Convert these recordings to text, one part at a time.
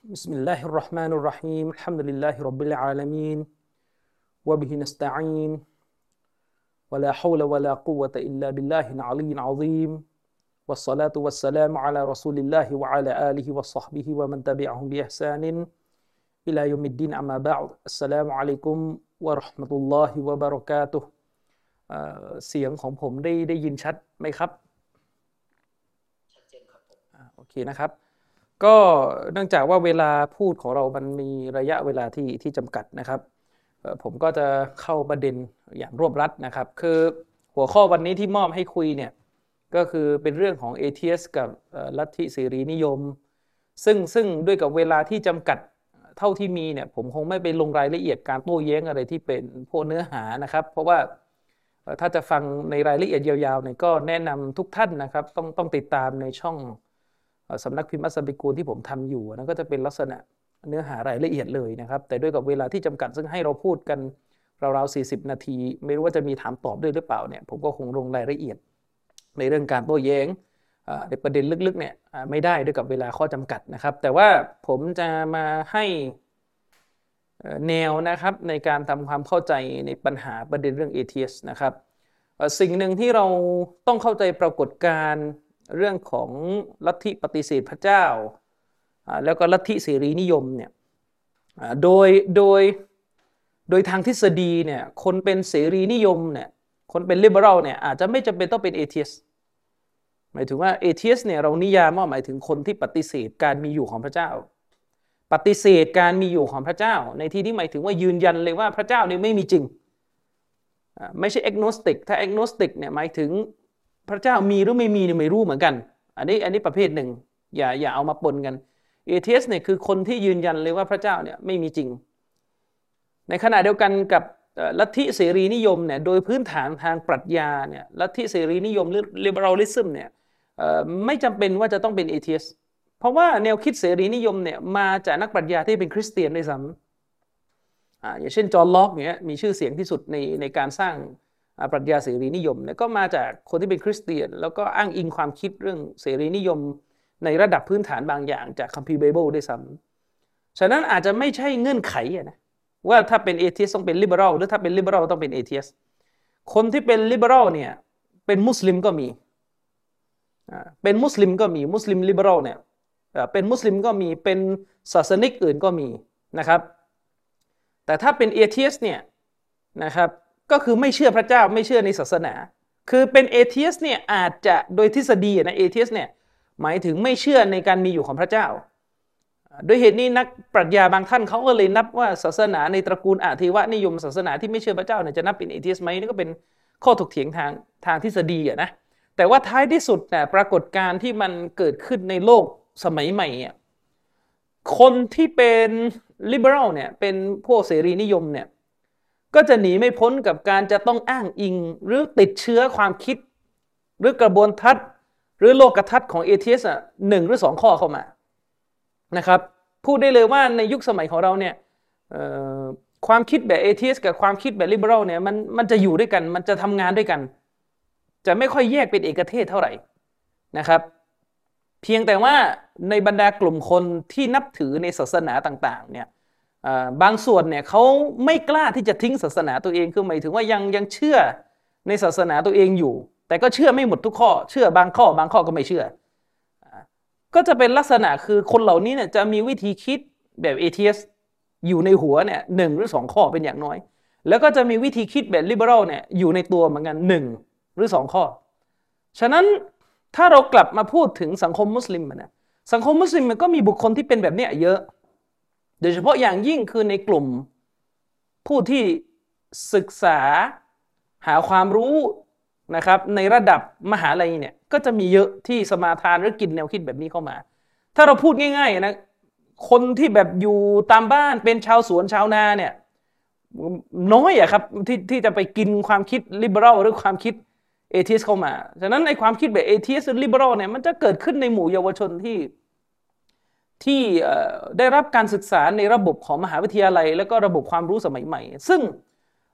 بسم الله الرحمن الرحيم الحمد لله رب العالمين وبه نستعين ولا حول ولا قوة إلا بالله العلي العظيم والصلاة والسلام على رسول الله وعلى آله وصحبه ومن تبعهم بإحسان إلى يوم الدين أما بعد السلام عليكم ورحمة الله وبركاته เสียงของผมได้ยินชัดไหมครับชัดเจนครับโอเคนะครับก็เนื่องจากว่าเวลาพูดของเรามันมีระยะเวลาที่จำกัดนะครับผมก็จะเข้าประเด็นอย่างรวบรัดนะครับคือหัวข้อวันนี้ที่มอบให้คุยเนี่ยก็คือเป็นเรื่องของ Atheist กับลัทธิเสรีนิยมซึ่งด้วยกับเวลาที่จำกัดเท่าที่มีเนี่ยผมคงไม่ไปลงรายละเอียดการโต้แย้งอะไรที่เป็นพวกเนื้อหานะครับเพราะว่าถ้าจะฟังในรายละเอียดยาวๆเนี่ยก็แนะนำทุกท่านนะครับต้องติดตามในช่องสำนักพิมพ์อัสสบิกูลที่ผมทำอยู่นั่นก็จะเป็นลักษณะเนื้อหารายละเอียดเลยนะครับแต่ด้วยกับเวลาที่จำกัดซึ่งให้เราพูดกันราวๆ40นาทีไม่รู้ว่าจะมีถามตอบด้วยหรือเปล่าเนี่ยผมก็คงลงรายละเอียดในเรื่องการโต้แย้งในประเด็นลึกๆเนี่ยไม่ได้ด้วยกับเวลาข้อจำกัดนะครับแต่ว่าผมจะมาให้แนวนะครับในการทำความเข้าใจในปัญหาประเด็นเรื่อง Atheist นะครับสิ่งหนึ่งที่เราต้องเข้าใจปรากฏการณ์เรื่องของลัทธิปฏิเสธพระเจ้าแล้วก็ลัทธิเสรีนิยมเนี่ยโดยทางทฤษฎีเนี่ยคนเป็นเสรีนิยมเนี่ยคนเป็น Liberal เนี่ยอาจจะไม่จำเป็นต้องเป็น Atheist หมายถึงว่า Atheist เนี่ยเรานิยามว่าหมายถึงคนที่ปฏิเสธการมีอยู่ของพระเจ้าปฏิเสธการมีอยู่ของพระเจ้าในที่นี้หมายถึงว่ายืนยันเลยว่าพระเจ้าเนี่ยไม่มีจริงไม่ใช่ Agnostic ถ้า Agnostic เนี่ยหมายถึงพระเจ้ามีหรือไม่มีเนี่ยไม่รู้เหมือนกันอันนี้ประเภทหนึ่งอย่าเอามาปนกัน Atheist เนี่ยคือคนที่ยืนยันเลยว่าพระเจ้าเนี่ยไม่มีจริงในขณะเดียวกันกับลัทธิเสรีนิยมเนี่ยโดยพื้นฐานทางปรัชญาเนี่ยลัทธิเสรีนิยมหรือ Liberalism เนี่ยไม่จำเป็นว่าจะต้องเป็น Atheist เพราะว่าแนวคิดเสรีนิยมเนี่ยมาจากนักปรัชญาที่เป็นคริสเตียนด้วยซ้ำอย่างเช่นจอห์นล็อกเนี่ยมีชื่อเสียงที่สุดในการสร้างปรัชญาเสรีนิยมเนี่ยก็มาจากคนที่เป็นคริสเตียนแล้วก็อ้างอิงความคิดเรื่องเสรีนิยมในระดับพื้นฐานบางอย่างจากคัมภีร์ไบเบิลด้วยซ้ำฉะนั้นอาจจะไม่ใช่เงื่อนไขนะว่าถ้าเป็น Atheist ต้องเป็น Liberal หรือถ้าเป็น Liberal ต้องเป็น Atheist คนที่เป็น Liberal เนี่ยเป็นมุสลิมก็มีเป็นมุสลิมก็มีมุสลิม Liberal เนี่ยเป็นมุสลิมก็มีเป็นศาสนิกอื่นก็มีนะครับแต่ถ้าเป็น Atheist เนี่ยนะครับก็คือไม่เชื่อพระเจ้าไม่เชื่อในศาสนาคือเป็น Atheist เนี่ยอาจจะโดยทฤษฎีนะ Atheist เนี่ยหมายถึงไม่เชื่อในการมีอยู่ของพระเจ้าด้วยเหตุนี้นักปรัชญาบางท่านเขาก็เลยนับว่าศาสนาในตระกูลอาเทวนิยมศาสนาที่ไม่เชื่อพระเจ้าเนี่ยจะนับเป็น Atheist ไหมนี่ก็เป็นข้อถกเถียงทางทฤษฎีนะแต่ว่าท้ายที่สุดนะปรากฏการณ์ที่มันเกิดขึ้นในโลกสมัยใหม่คนที่เป็น Liberal เนี่ยเป็นพวกเสรีนิยมเนี่ยก็จะหนีไม่พ้นกับการจะต้องอ้างอิงหรือติดเชื้อความคิดหรือกระบวนทัศน์หรือโลกทัศน์ของ Atheist หนึ่งหรือสองข้อเข้ามานะครับพูดได้เลยว่าในยุคสมัยของเราเนี่ยความคิดแบบ Atheist กับความคิดแบบ Liberal เนี่ยมันจะอยู่ด้วยกันมันจะทำงานด้วยกันจะไม่ค่อยแยกเป็นเอกเทศเท่าไหร่นะครับเพียงแต่ว่าในบรรดากลุ่มคนที่นับถือในศาสนาต่างๆเนี่ยบางส่วนเนี่ยเขาไม่กล้าที่จะทิ้งศาสนาตัวเองคือหมายถึงว่ายังเชื่อในศาสนาตัวเองอยู่แต่ก็เชื่อไม่หมดทุกข้อเชื่อบางข้อบางข้อก็ไม่เชื่อก็จะเป็นลักษณะคือคนเหล่านี้เนี่ยจะมีวิธีคิดแบบ Atheist อยู่ในหัวเนี่ย1หรือ2ข้อเป็นอย่างน้อยแล้วก็จะมีวิธีคิดแบบ Liberal เนี่ยอยู่ในตัวเหมือนกัน1หรือ2ข้อฉะนั้นถ้าเรากลับมาพูดถึงสังคมมุสลิมนะสังคมมุสลิมมันก็มีบุคคลที่เป็นแบบเนี้ยเยอะโดยเฉพาะอย่างยิ่งคือในกลุ่มผู้ที่ศึกษาหาความรู้นะครับในระดับมหาลัยเนี่ยก็จะมีเยอะที่สมาทานหรือกินแนวคิดแบบนี้เข้ามาถ้าเราพูดง่ายๆนะคนที่แบบอยู่ตามบ้านเป็นชาวสวนชาวนาเนี่ยน้อยอะครับที่จะไปกินความคิด Liberal หรือความคิด Atheist เข้ามาฉะนั้นในความคิดแบบ Atheist หรือ Liberal เนี่ยมันจะเกิดขึ้นในหมู่เยาวชนที่ได้รับการศึกษาในระบบของมหาวิทยาลัยแล้วก็ระบบความรู้สมัยใหม่ซึ่ง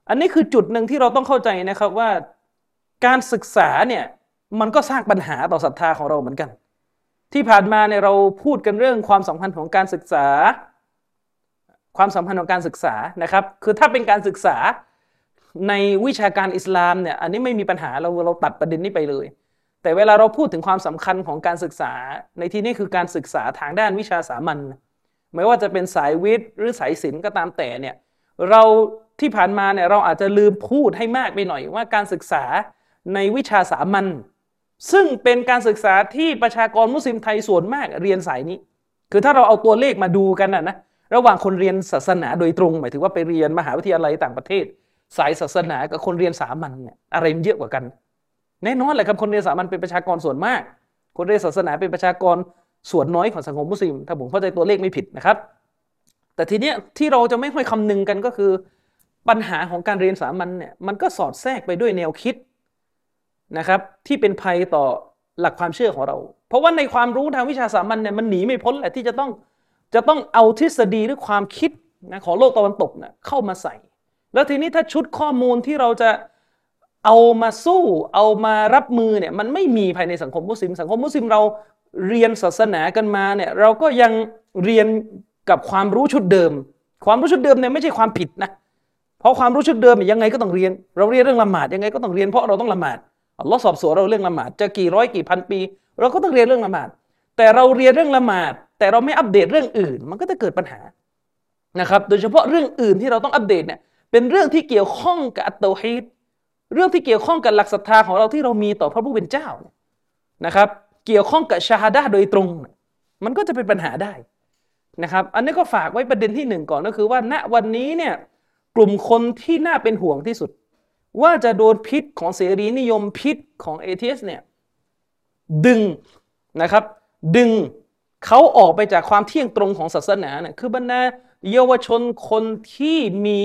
อันนี้คือจุดหนึ่งที่เราต้องเข้าใจนะครับว่าการศึกษาเนี่ยมันก็สร้างปัญหาต่อศรัทธาของเราเหมือนกัน ที่ผ่านมาเนี่ยเราพูดกันเรื่องความสัมพันธ์ของการศึกษานะครับคือถ้าเป็นการศึกษาในวิชาการอิสลามเนี่ยอันนี้ไม่มีปัญหาเราตัดประเด็นนี้ไปเลยแต่เวลาเราพูดถึงความสำคัญของการศึกษาในที่นี้คือการศึกษาทางด้านวิชาสามัญไม่ว่าจะเป็นสายวิทย์หรือสายศิลป์ก็ตามแต่เนี่ยเราที่ผ่านมาเนี่ยเราอาจจะลืมพูดให้มากไปหน่อยว่าการศึกษาในวิชาสามัญซึ่งเป็นการศึกษาที่ประชากรมุสลิมไทยส่วนมากเรียนสายนี้คือถ้าเราเอาตัวเลขมาดูกันนะระหว่างคนเรียนศาสนาโดยตรงหมายถึงว่าไปเรียนมหาวิทยาลัยต่างประเทศสายศาสนากับคนเรียนสามัญเนี่ยอะไรมันเยอะกว่ากันแน่นอนแหละครับคนเรียนสามัญเป็นประชากรส่วนมากคนเรียนศาสนาเป็นประชากรส่วนน้อยของสังคมมุสลิมถ้าผมเข้าใจตัวเลขไม่ผิดนะครับแต่ทีเนี้ยที่เราจะไม่ค่อยคำนึงกันก็คือปัญหาของการเรียนสามัญเนี่ยมันก็สอดแทรกไปด้วยแนวคิดนะครับที่เป็นภัยต่อหลักความเชื่อของเราเพราะว่าในความรู้ทางวิชาสามัญเนี่ยมันหนีไม่พ้นแหละที่จะต้องเอาทฤษฎีหรือความคิดนะของโลกตะวันตกเนี่ยเข้ามาใส่แล้วทีนี้ถ้าชุดข้อมูลที่เราจะเอามาสู้เอามารับมือเนี่ยมันไม่มีภายในสังคมมุสลิมเราเรียนศาสนากันมาเนี่ยเราก็ยังเรียนกับความรู้ชุดเดิมเนี่ยไม่ใช่ความผิดนะเพราะความรู้ชุดเดิมยังไงก็ต้องเรียนเราเรียนเรื่องละหมาดยังไงก็ต้องเรียนเพราะเราต้องละหมาดอัลเลาะห์สอบสวนเราเรื่องละหมาดจะกี่ร้อยกี่พันปีเราก็ต้องเรียนเรื่องละหมาดแต่เราเรียนเรื่องละหมาดแต่เราไม่อัปเดตเรื่องอื่นมันก็จะเกิดปัญหานะครับโดยเฉพาะเรื่องอื่นที่เราต้องอัปเดตเนี่ยเป็นเรื่องที่เกี่ยวข้องกับอัตตอฮีดเรื่องที่เกี่ยวข้องกับหลักศรัทธาของเราที่เรามีต่อพระผู้เป็นเจ้านะครับเกี่ยวข้องกับชะฮาดะห์โดยตรงมันก็จะเป็นปัญหาได้นะครับอันนี้ก็ฝากไว้ประเด็นที่1ก่อนก็คือว่าณวันนี้เนี่ยกลุ่มคนที่น่าเป็นห่วงที่สุดว่าจะโดนพิษของเสรีนิยมพิษของAtheistเนี่ยดึงเขาออกไปจากความเที่ยงตรงของศาสนาเนี่ยคือบรรดาเยาวชนคนที่มี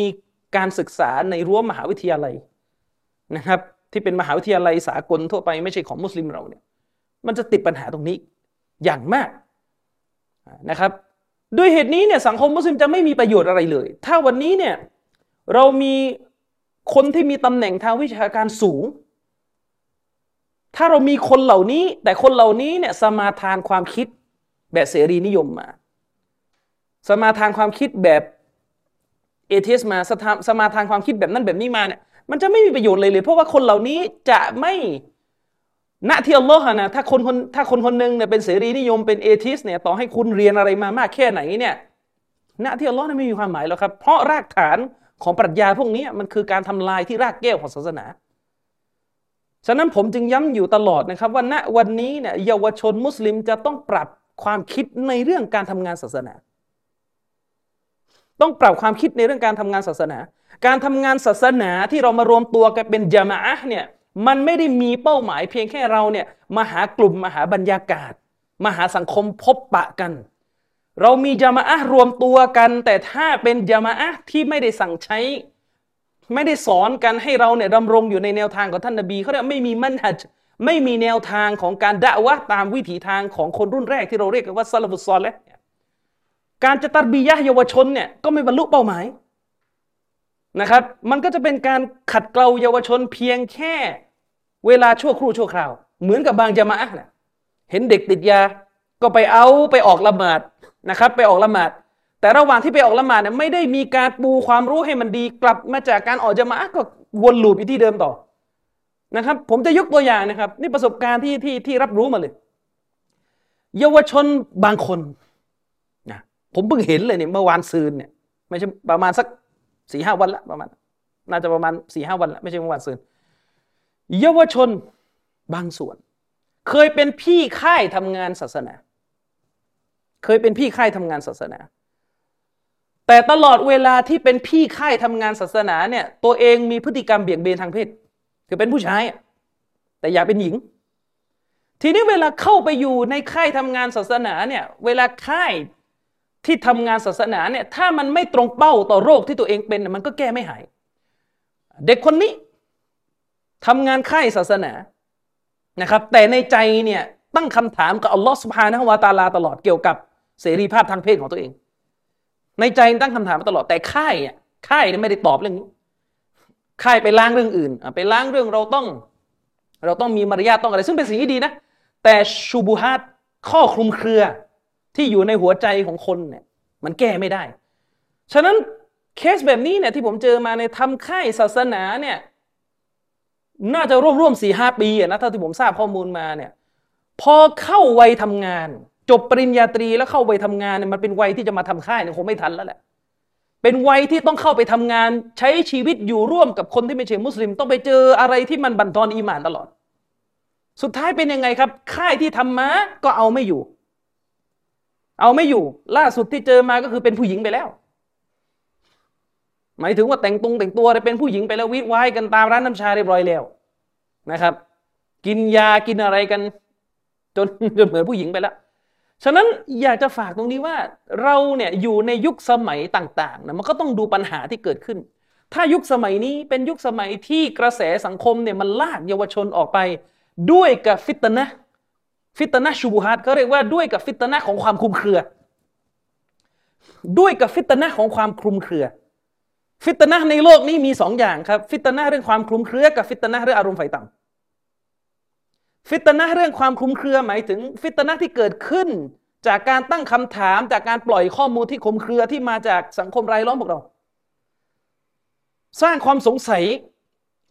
การศึกษาในรั้วมหาวิทยาลัยนะครับที่เป็นมหาวิทยาลัยสากลทั่วไปไม่ใช่ของมุสลิมเราเนี่ยมันจะติดปัญหาตรงนี้อย่างมากนะครับด้วยเหตุนี้เนี่ยสังคมมุสลิมจะไม่มีประโยชน์อะไรเลยถ้าวันนี้เนี่ยเรามีคนที่มีตำแหน่งทางวิชาการสูงถ้าเรามีคนเหล่านี้แต่คนเหล่านี้เนี่ยสมาทานความคิดแบบเสรีนิยมมาสมาทานความคิดแบบAtheistมาสมาทานความคิดแบบนั้นแบบนี้มาเนี่ยมันจะไม่มีประโยชน์เลยเพราะว่าคนเหล่านี้จะไม่ณที่อัลเลาะห์นะถ้าคนนึงเนี่ยเป็นเสรีนิยมเป็นAtheistเนี่ยต่อให้คุณเรียนอะไรมามากแค่ไหนเนี่ยณที่อัลเลาะห์นั้นไม่มีความหมายแล้วครับเพราะรากฐานของปรัชญาพวกนี้มันคือการทำลายที่รากแก้วของศาสนาฉะนั้นผมจึงย้ำอยู่ตลอดนะครับว่าณวันนี้เนี่ยเยาวชนมุสลิมจะต้องปรับความคิดในเรื่องการทำงานศาสนาต้องปรับความคิดในเรื่องการทำงานศาสนาที่เรามารวมตัวกันเป็นญะมาอะห์เนี่ยมันไม่ได้มีเป้าหมายเพียงแค่เราเนี่ยมาหากลุ่มมาหาบรรยากาศมาหาสังคมพบปะกันเรามีญะมาอะห์รวมตัวกันแต่ถ้าเป็นญะมาอะห์ที่ไม่ได้สั่งใช้ไม่ได้สอนกันให้เราเนี่ยดำรงอยู่ในแนวทางของท่านนบีเขาเรียกไม่มีมันฮัจไม่มีแนวทางของการดะวะห์ตามวิถีทางของคนรุ่นแรกที่เราเรียกกันว่าซะละฟุสซอลิห์แล้วการจะตัรบียะห์เยาวชนเนี่ยก็ไม่บรรลุเป้าหมายนะครับมันก็จะเป็นการขัดเกลาเยาวชนเพียงแค่เวลาชั่วครู่ชั่วคราวเหมือนกับบางญะมาอะห์น่ะเห็นเด็กติดยาก็ไปออกละหมาดนะครับไปออกละหมาดแต่ระหว่างที่ไปออกละหมาดเนี่ยไม่ได้มีการปูความรู้ให้มันดีกลับมาจากการออกญะมาอะห์ก็วนลูปอยู่ที่เดิมต่อนะครับผมจะยกตัวอย่างนะครับนี่ประสบการณ์ที่รับรู้มาเลยเยาวชนบางคนนะผมเพิ่งเห็นเลยเนี่ยเมื่อวานซืนเนี่ยไม่ใช่ประมาณสัก 4-5 วันละประมาณน่าจะประมาณ 4-5 วันละไม่ใช่เมื่อวานซืนเยาวชนบางส่วนเคยเป็นพี่ค่ายทำงานศาสนาแต่ตลอดเวลาที่เป็นพี่ค่ายทำงานศาสนาเนี่ยตัวเองมีพฤติกรรมเบี่ยงเบนทางเพศคือเป็นผู้ชายแต่อยากเป็นหญิงทีนี้เวลาเข้าไปอยู่ในค่ายทำงานศาสนาเนี่ยเวลาค่ายที่ทำงานศาสนาเนี่ยถ้ามันไม่ตรงเป้าต่อโรคที่ตัวเองเป็นมันก็แก้ไม่หายเด็กคนนี้ทำงานค่ายศาสนานะครับแต่ในใจเนี่ยตั้งคำถามกับอัลลอฮฺซุบฮานะฮูวะตะอาลาตลอดเกี่ยวกับเสรีภาพทางเพศของตัวเองในใจตั้งคำถามมาตลอดแต่ค่ายไม่ได้ตอบเรื่องนี้ค่ายไปล้างเรื่องอื่นไปล้างเรื่องเราต้องมีมารยาทต้องอะไรซึ่งเป็นสิ่งที่ดีนะแต่ชุบูฮาต ข้อคลุมเครือที่อยู่ในหัวใจของคนเนี่ยมันแก้ไม่ได้ฉะนั้นเคสแบบนี้เนี่ยที่ผมเจอมาในทำค่ายศาสนาเนี่ยน่าจะร่วม 4-5 ปีนะเท่าที่ผมทราบข้อมูลมาเนี่ยพอเข้าวัยทำงานจบปริญญาตรีแล้วเข้าวัยทำงานเนี่ยมันเป็นวัยที่จะมาทำค่ายเนี่ยคงไม่ทันแล้วแหละเป็นวัยที่ต้องเข้าไปทำงานใช้ชีวิตอยู่ร่วมกับคนที่ไม่ใช่มุสลิมต้องไปเจออะไรที่มันบั่นทอนอีหม่านตลอดสุดท้ายเป็นยังไงครับค่ายที่ทำมาก็เอาไม่อยู่ล่าสุดที่เจอมาก็คือเป็นผู้หญิงไปแล้วหมายถึงว่าแต่งตัวอะไรเป็นผู้หญิงไปแล้ววิวายกันตามร้านน้ำชาเรียบร้อยแล้วนะครับกินยากินอะไรกันจนเหมือนผู้หญิงไปแล้วฉะนั้นอยากจะฝากตรงนี้ว่าเราเนี่ยอยู่ในยุคสมัยต่างๆนะมันก็ต้องดูปัญหาที่เกิดขึ้นถ้ายุคสมัยนี้เป็นยุคสมัยที่กระแสสังคมเนี่ยมันลากเยาวชนออกไปด้วยกับฟิตนะชูบูฮัดก็เรียกว่าด้วยกับฟิตนะของความคลุมเครือด้วยกับฟิตนะของความคลุมเครือฟิตนะในโลกนี้มี2 อย่างครับฟิตนะเรื่องความคลุมเครือกับฟิตนะเรื่องอารมณ์ไฟต่ำฟิตนะห์เรื่องความคลุมเครือหมายถึงฟิตนะห์ที่เกิดขึ้นจากการตั้งคำถามจากการปล่อยข้อมูลที่คลุมเครือที่มาจากสังคมรายล้อมพวกเราสร้างความสงสัย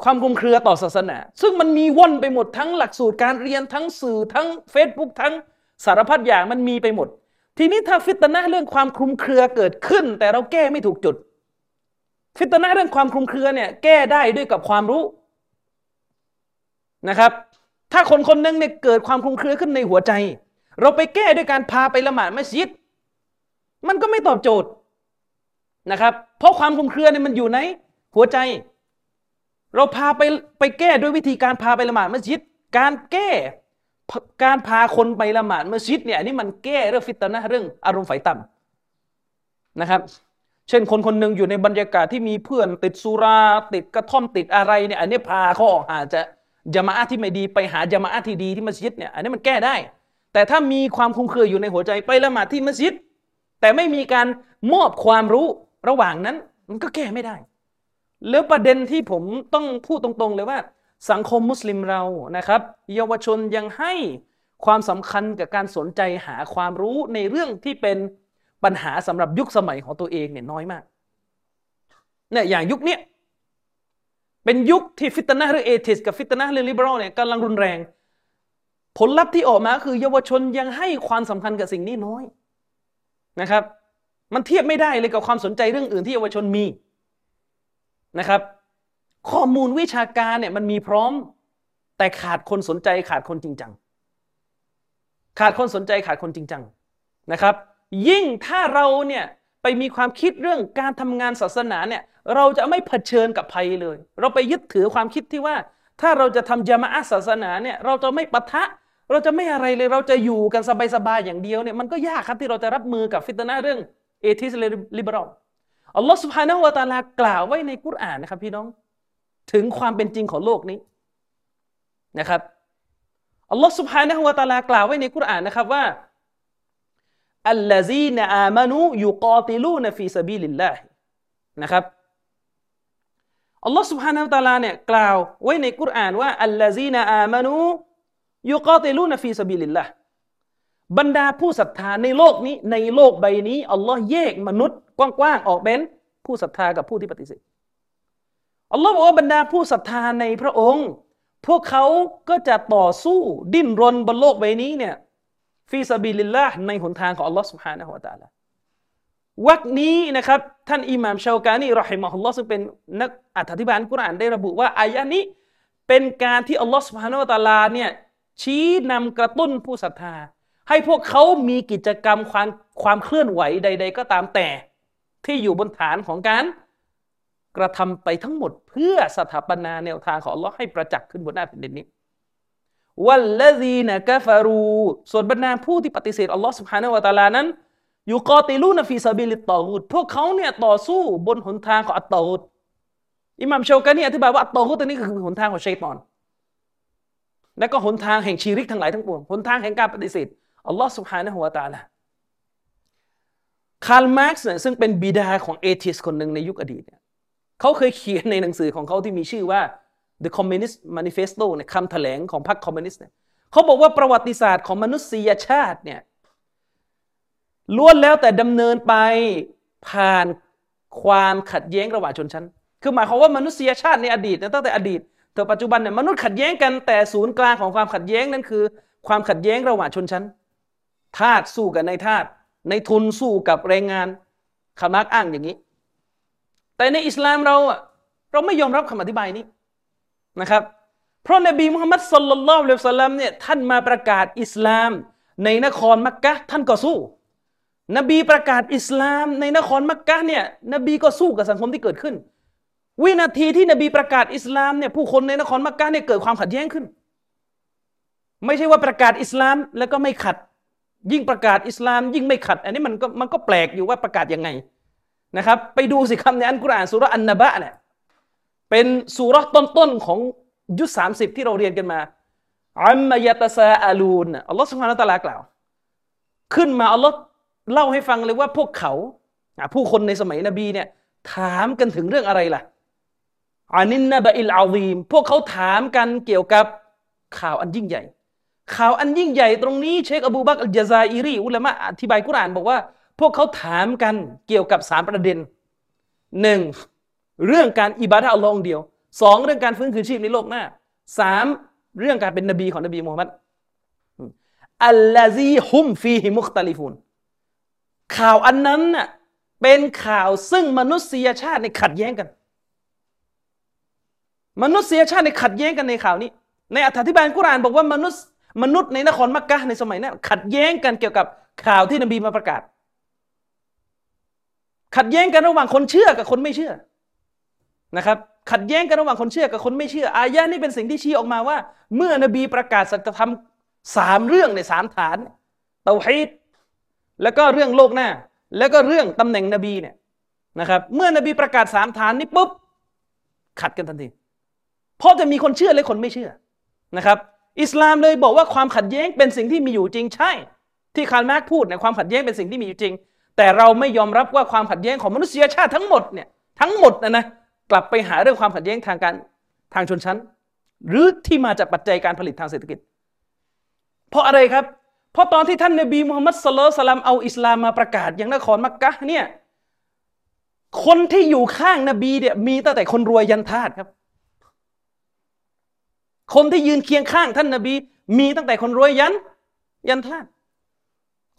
ความคลุมเครือต่อศาสนาซึ่งมันมีว่อนไปหมดทั้งหลักสูตรการเรียนทั้งสื่อทั้ง Facebook ทั้งสารพัดอย่างมันมีไปหมดทีนี้ถ้าฟิตนะห์เรื่องความคลุมเครือเกิดขึ้นแต่เราแก้ไม่ถูกจุดฟิตนะห์เรื่องความคลุมเครือเนี่ยแก้ได้ด้วยกับความรู้นะครับถ้าคนๆนึงเนี่ยเกิดความคลุมเครือขึ้นในหัวใจเราไปแก้ด้วยการพาไปละหมาดมัสยิดมันก็ไม่ตอบโจทย์นะครับเพราะความคลุมเครือเนี่ยมันอยู่ในหัวใจเราพาไปแก้ด้วยวิธีการพาไปละหมาดมัสยิดการพาคนไปละหมาดมัสยิดเนี่ยอันนี้มันแก้เรื่องฟิตนะห์เรื่องอารมณ์ไฟต่ำนะครับเช่นคนๆนึงอยู่ในบรรยากาศที่มีเพื่อนติดสุราติดกระท่อมติดอะไรเนี่ยอันนี้พาเขาออกอาจจะญะมาอะห์ที่ไม่ดีไปหาญะมาอะห์ที่ดีที่มัสยิดเนี่ยอันนี้มันแก้ได้แต่ถ้ามีความคลุมเครืออยู่ในหัวใจไปละหมาดที่มัสยิดแต่ไม่มีการมอบความรู้ระหว่างนั้นมันก็แก้ไม่ได้แล้วประเด็นที่ผมต้องพูดตรงๆเลยว่าสังคมมุสลิมเรานะครับเยาวชนยังให้ความสำคัญกับการสนใจหาความรู้ในเรื่องที่เป็นปัญหาสำหรับยุคสมัยของตัวเองเนี่ยน้อยมากเนี่ยอย่างยุคนี้เป็นยุคที่ฟิตนะห์เรื่อง Atheist กับฟิตนะห์เรื่อง Liberal เนี่ยกำลังรุนแรงผลลัพธ์ที่ออกมาคือเยาวชนยังให้ความสำคัญกับสิ่งนี้น้อยนะครับมันเทียบไม่ได้เลยกับความสนใจเรื่องอื่นที่เยาวชนมีนะครับข้อมูลวิชาการเนี่ยมันมีพร้อมแต่ขาดคนสนใจขาดคนจริงจังนะครับยิ่งถ้าเราเนี่ยไปมีความคิดเรื่องการทำงานศาสนาเนี่ยเราจะไม่เผชิญกับภัยเลยเราไปยึดถือความคิดที่ว่าถ้าเราจะทำญะมาอะห์ศาสนาเนี่ยเราจะไม่ปะทะเราจะไม่อะไรเลยเราจะอยู่กันสบายๆอย่างเดียวเนี่ยมันก็ยากครับที่เราจะรับมือกับฟิตนะห์เรื่อง Atheist Liberal อัลเลาะห์ซุบฮานะฮูวะตะอาลากล่าวไว้ในกุรอานนะครับพี่น้องถึงความเป็นจริงของโลกนี้นะครับอัลเลาะห์ซุบฮานะฮูวะตะอาลากล่าวไว้ในกุรอานนะครับว่าอัลลาซีนะอามานูยุกอติลูนฟีซะบีลิลลาห์นะครับอัลลอฮ์ซุบฮานะฮูวะตะอาลาเนี่ยกล่าวไว้ในกุรอานว่าอัลลาซีนะอามานูยุกอติลูนฟีซะบีลิลลาห์บรรดาผู้ศรัทธาในโลกนี้ในโลกใบนี้อัลลอฮ์แยกมนุษย์กว้างๆออกเป็นผู้ศรัทธากับผู้ที่ปฏิเสธอัลลอฮ์บอกว่าบรรดาผู้ศรัทธาในพระองค์พวกเขาก็จะต่อสู้ดิ้นรนบนโลกใบนี้เนี่ยฟีซะบีลิลลาห์ในหนทางของอัลลอฮ์ซุบฮานะฮูวะตะอาลาวรรคนี้นะครับท่านอิหม่ามชาวกานีเราะฮิมะฮุลลอฮ์ซึ่งเป็นนักอธิบายกุรอานได้ระบุว่าอายะห์นี้เป็นการที่อัลลอฮ์ซุบฮานะฮูวะตะอาลาเนี่ยชี้นำกระตุ้นผู้ศรัทธาให้พวกเขามีกิจกรรมความเคลื่อนไหวใดๆก็ตามแต่ที่อยู่บนฐานของการกระทำไปทั้งหมดเพื่อสถาปนาแนวทางของอัลลอฮ์ให้ประจักษ์ขึ้นบนหน้าแผ่นดินนี้วัลลซีนะกะฟะรูส่วนบรรดาผู้ที่ปฏิเสธอัลลอฮ์ซุบฮานะฮูวะตะอาลานั้นยุกอติลูนะฟีซะบีลิตตอฆูตพวกเขาเนี่ยต่อสู้บนหนทางของอัตตอฆูตอิหม่ามชาวกานีอธิบายว่าอัตตอฆูตตัวนี้คือหนทางของชัยฏอนและก็หนทางแห่งชิริกทั้งหลายทั้งปวงหนทางแห่งการปฏิเสธอัลลอฮ์ซุบฮานะฮูวะตะอาลาคาร์ลมาร์กซ์เนี่ยซึ่งเป็นบิดาของเอธิสต์คนหนึ่งในยุคอดีตเนี่ยเขาเคยเขียนในหนังสือของเขาที่มีชื่อว่าThe Communist Manifesto เนี่ยคำแถลงของพรรคคอมมิวนิสต์เนี่ย เขาบอกว่าประวัติศาสตร์ของมนุษยชาติเนี่ยล้วนแล้วแต่ดำเนินไปผ่านความขัดแย้งระหว่างชนชั้นคือหมายความว่ามนุษยชาติในอดีตนะตั้งแต่อดีตถึงปัจจุบันเนี่ยมนุษย์ขัดแย้งกันแต่ศูนย์กลางของความขัดแย้งนั้นคือความขัดแย้งระหว่างชนชั้นทาสสู้กับนายทาสนายทุนสู้กับแรงงานคาร์มาร์กซ์อ้างอย่างนี้แต่ในอิสลามเราไม่ยอมรับคำอธิบายนี้นะครับเพราะนบีมุฮัมมัดศ็อลลัลลอฮุอะลัยฮิวะซัลลัมเนี่ยท่านมาประกาศอิสลามในนครมักกะฮ์ท่านก็สู้นบีประกาศอิสลามในนครมักกะฮ์เนี่ยนบีก็สู้กับสังคมที่เกิดขึ้นวินาทีที่นบีประกาศอิสลามเนี่ยผู้คนในนครมักกะฮ์เนี่ยเกิดความขัดแย้งขึ้นไม่ใช่ว่าประกาศอิสลามแล้วก็ไม่ขัดยิ่งประกาศอิสลามยิ่งไม่ขัดอันนี้มันก็แปลกอยู่ว่าประกาศยังไงนะครับไปดูสิคำในอัลกุรอานซูเราะห์อันนะบะเนี่ยเป็นซูเราะห์ต้นๆของยุค30ที่เราเรียนกันมาอัมมายะตะซาอาลูนอัลเลาะห์ซุบฮานะฮูวะตะอาลากล่าวขึ้นมาอัลเลาะห์เล่าให้ฟังเลยว่าพวกเขาผู้คนในสมัยนบีเนี่ยถามกันถึงเรื่องอะไรล่ะอานินนะบะอิลอาซีมพวกเขาถามกันเกี่ยวกับข่าวอันยิ่งใหญ่ข่าวอันยิ่งใหญ่ตรงนี้เชคอบูบักรอัลจาซาอิรีอุลามะอธิบายกุรอานบอกว่าพวกเขาถามกันเกี่ยวกับ3ประเด็น1เรื่องการอิบาดะห์อัลเลาะห์องค์เดียว2เรื่องการฟื้นคืนชีพในโลกหน้า3เรื่องการเป็นนบีของนบีมูฮัมมัดอัลลาซีฮุมฟีฮิมุคตะลิฟูนข่าวอันนั้นน่ะเป็นข่าวซึ่งมนุษยชาติในขัดแย้งกันมนุษยชาติในขัดแย้งกันในข่าวนี้ในอธิบายกุรอานบอกว่ามนุษย์ในนครมักกะฮ์ในสมัยนั้นขัดแย้งกันเกี่ยวกับข่าวที่นบีมาประกาศขัดแย้งกันระหว่างคนเชื่อกับคนไม่เชื่อนะครับขัดแย้งกันระหว่างคนเชื่อกับคนไม่เชื่ออายะห์นี่เป็นสิ่งที่ชี้ออกมาว่าเมื่อนบีประกาศสัจธรรม3เรื่องใน3ฐานเตาฮีดแล้วก็เรื่องโลกหน้าแล้วก็เรื่องตำแหน่งนบีเนี่ยนะครับเมื่อนบีประกาศ3ฐานนี้ปุ๊บขัดกันทันทีเพราะจะมีคนเชื่อและคนไม่เชื่อนะครับอิสลามเลยบอกว่าความขัดแย้งเป็นสิ่งที่มีอยู่จริงใช่ที่คาร์ลมาร์กพูดในความขัดแย้งเป็นสิ่งที่มีอยู่จริงแต่เราไม่ยอมรับว่าความขัดแย้งของมนุษยชาติทั้งหมดนะกลับไปหาเรื่องความขัดแย้งทางชนชั้นหรือที่มาจากปัจจัยการผลิตทางเศรษฐกิจเพราะอะไรครับเพราะตอนที่ท่านนบีมุฮัมมัดศ็อลลัลลอฮุอะลัยฮิวะซัลลัมเอาอิสลามมาประกาศอย่างนครมักกะฮ์เนี่ยคนที่อยู่ข้างนบีเนี่ยมีตั้งแต่คนรวยยันทาสครับคนที่ยืนเคียงข้างท่านนบีมีตั้งแต่คนรวยยันทาส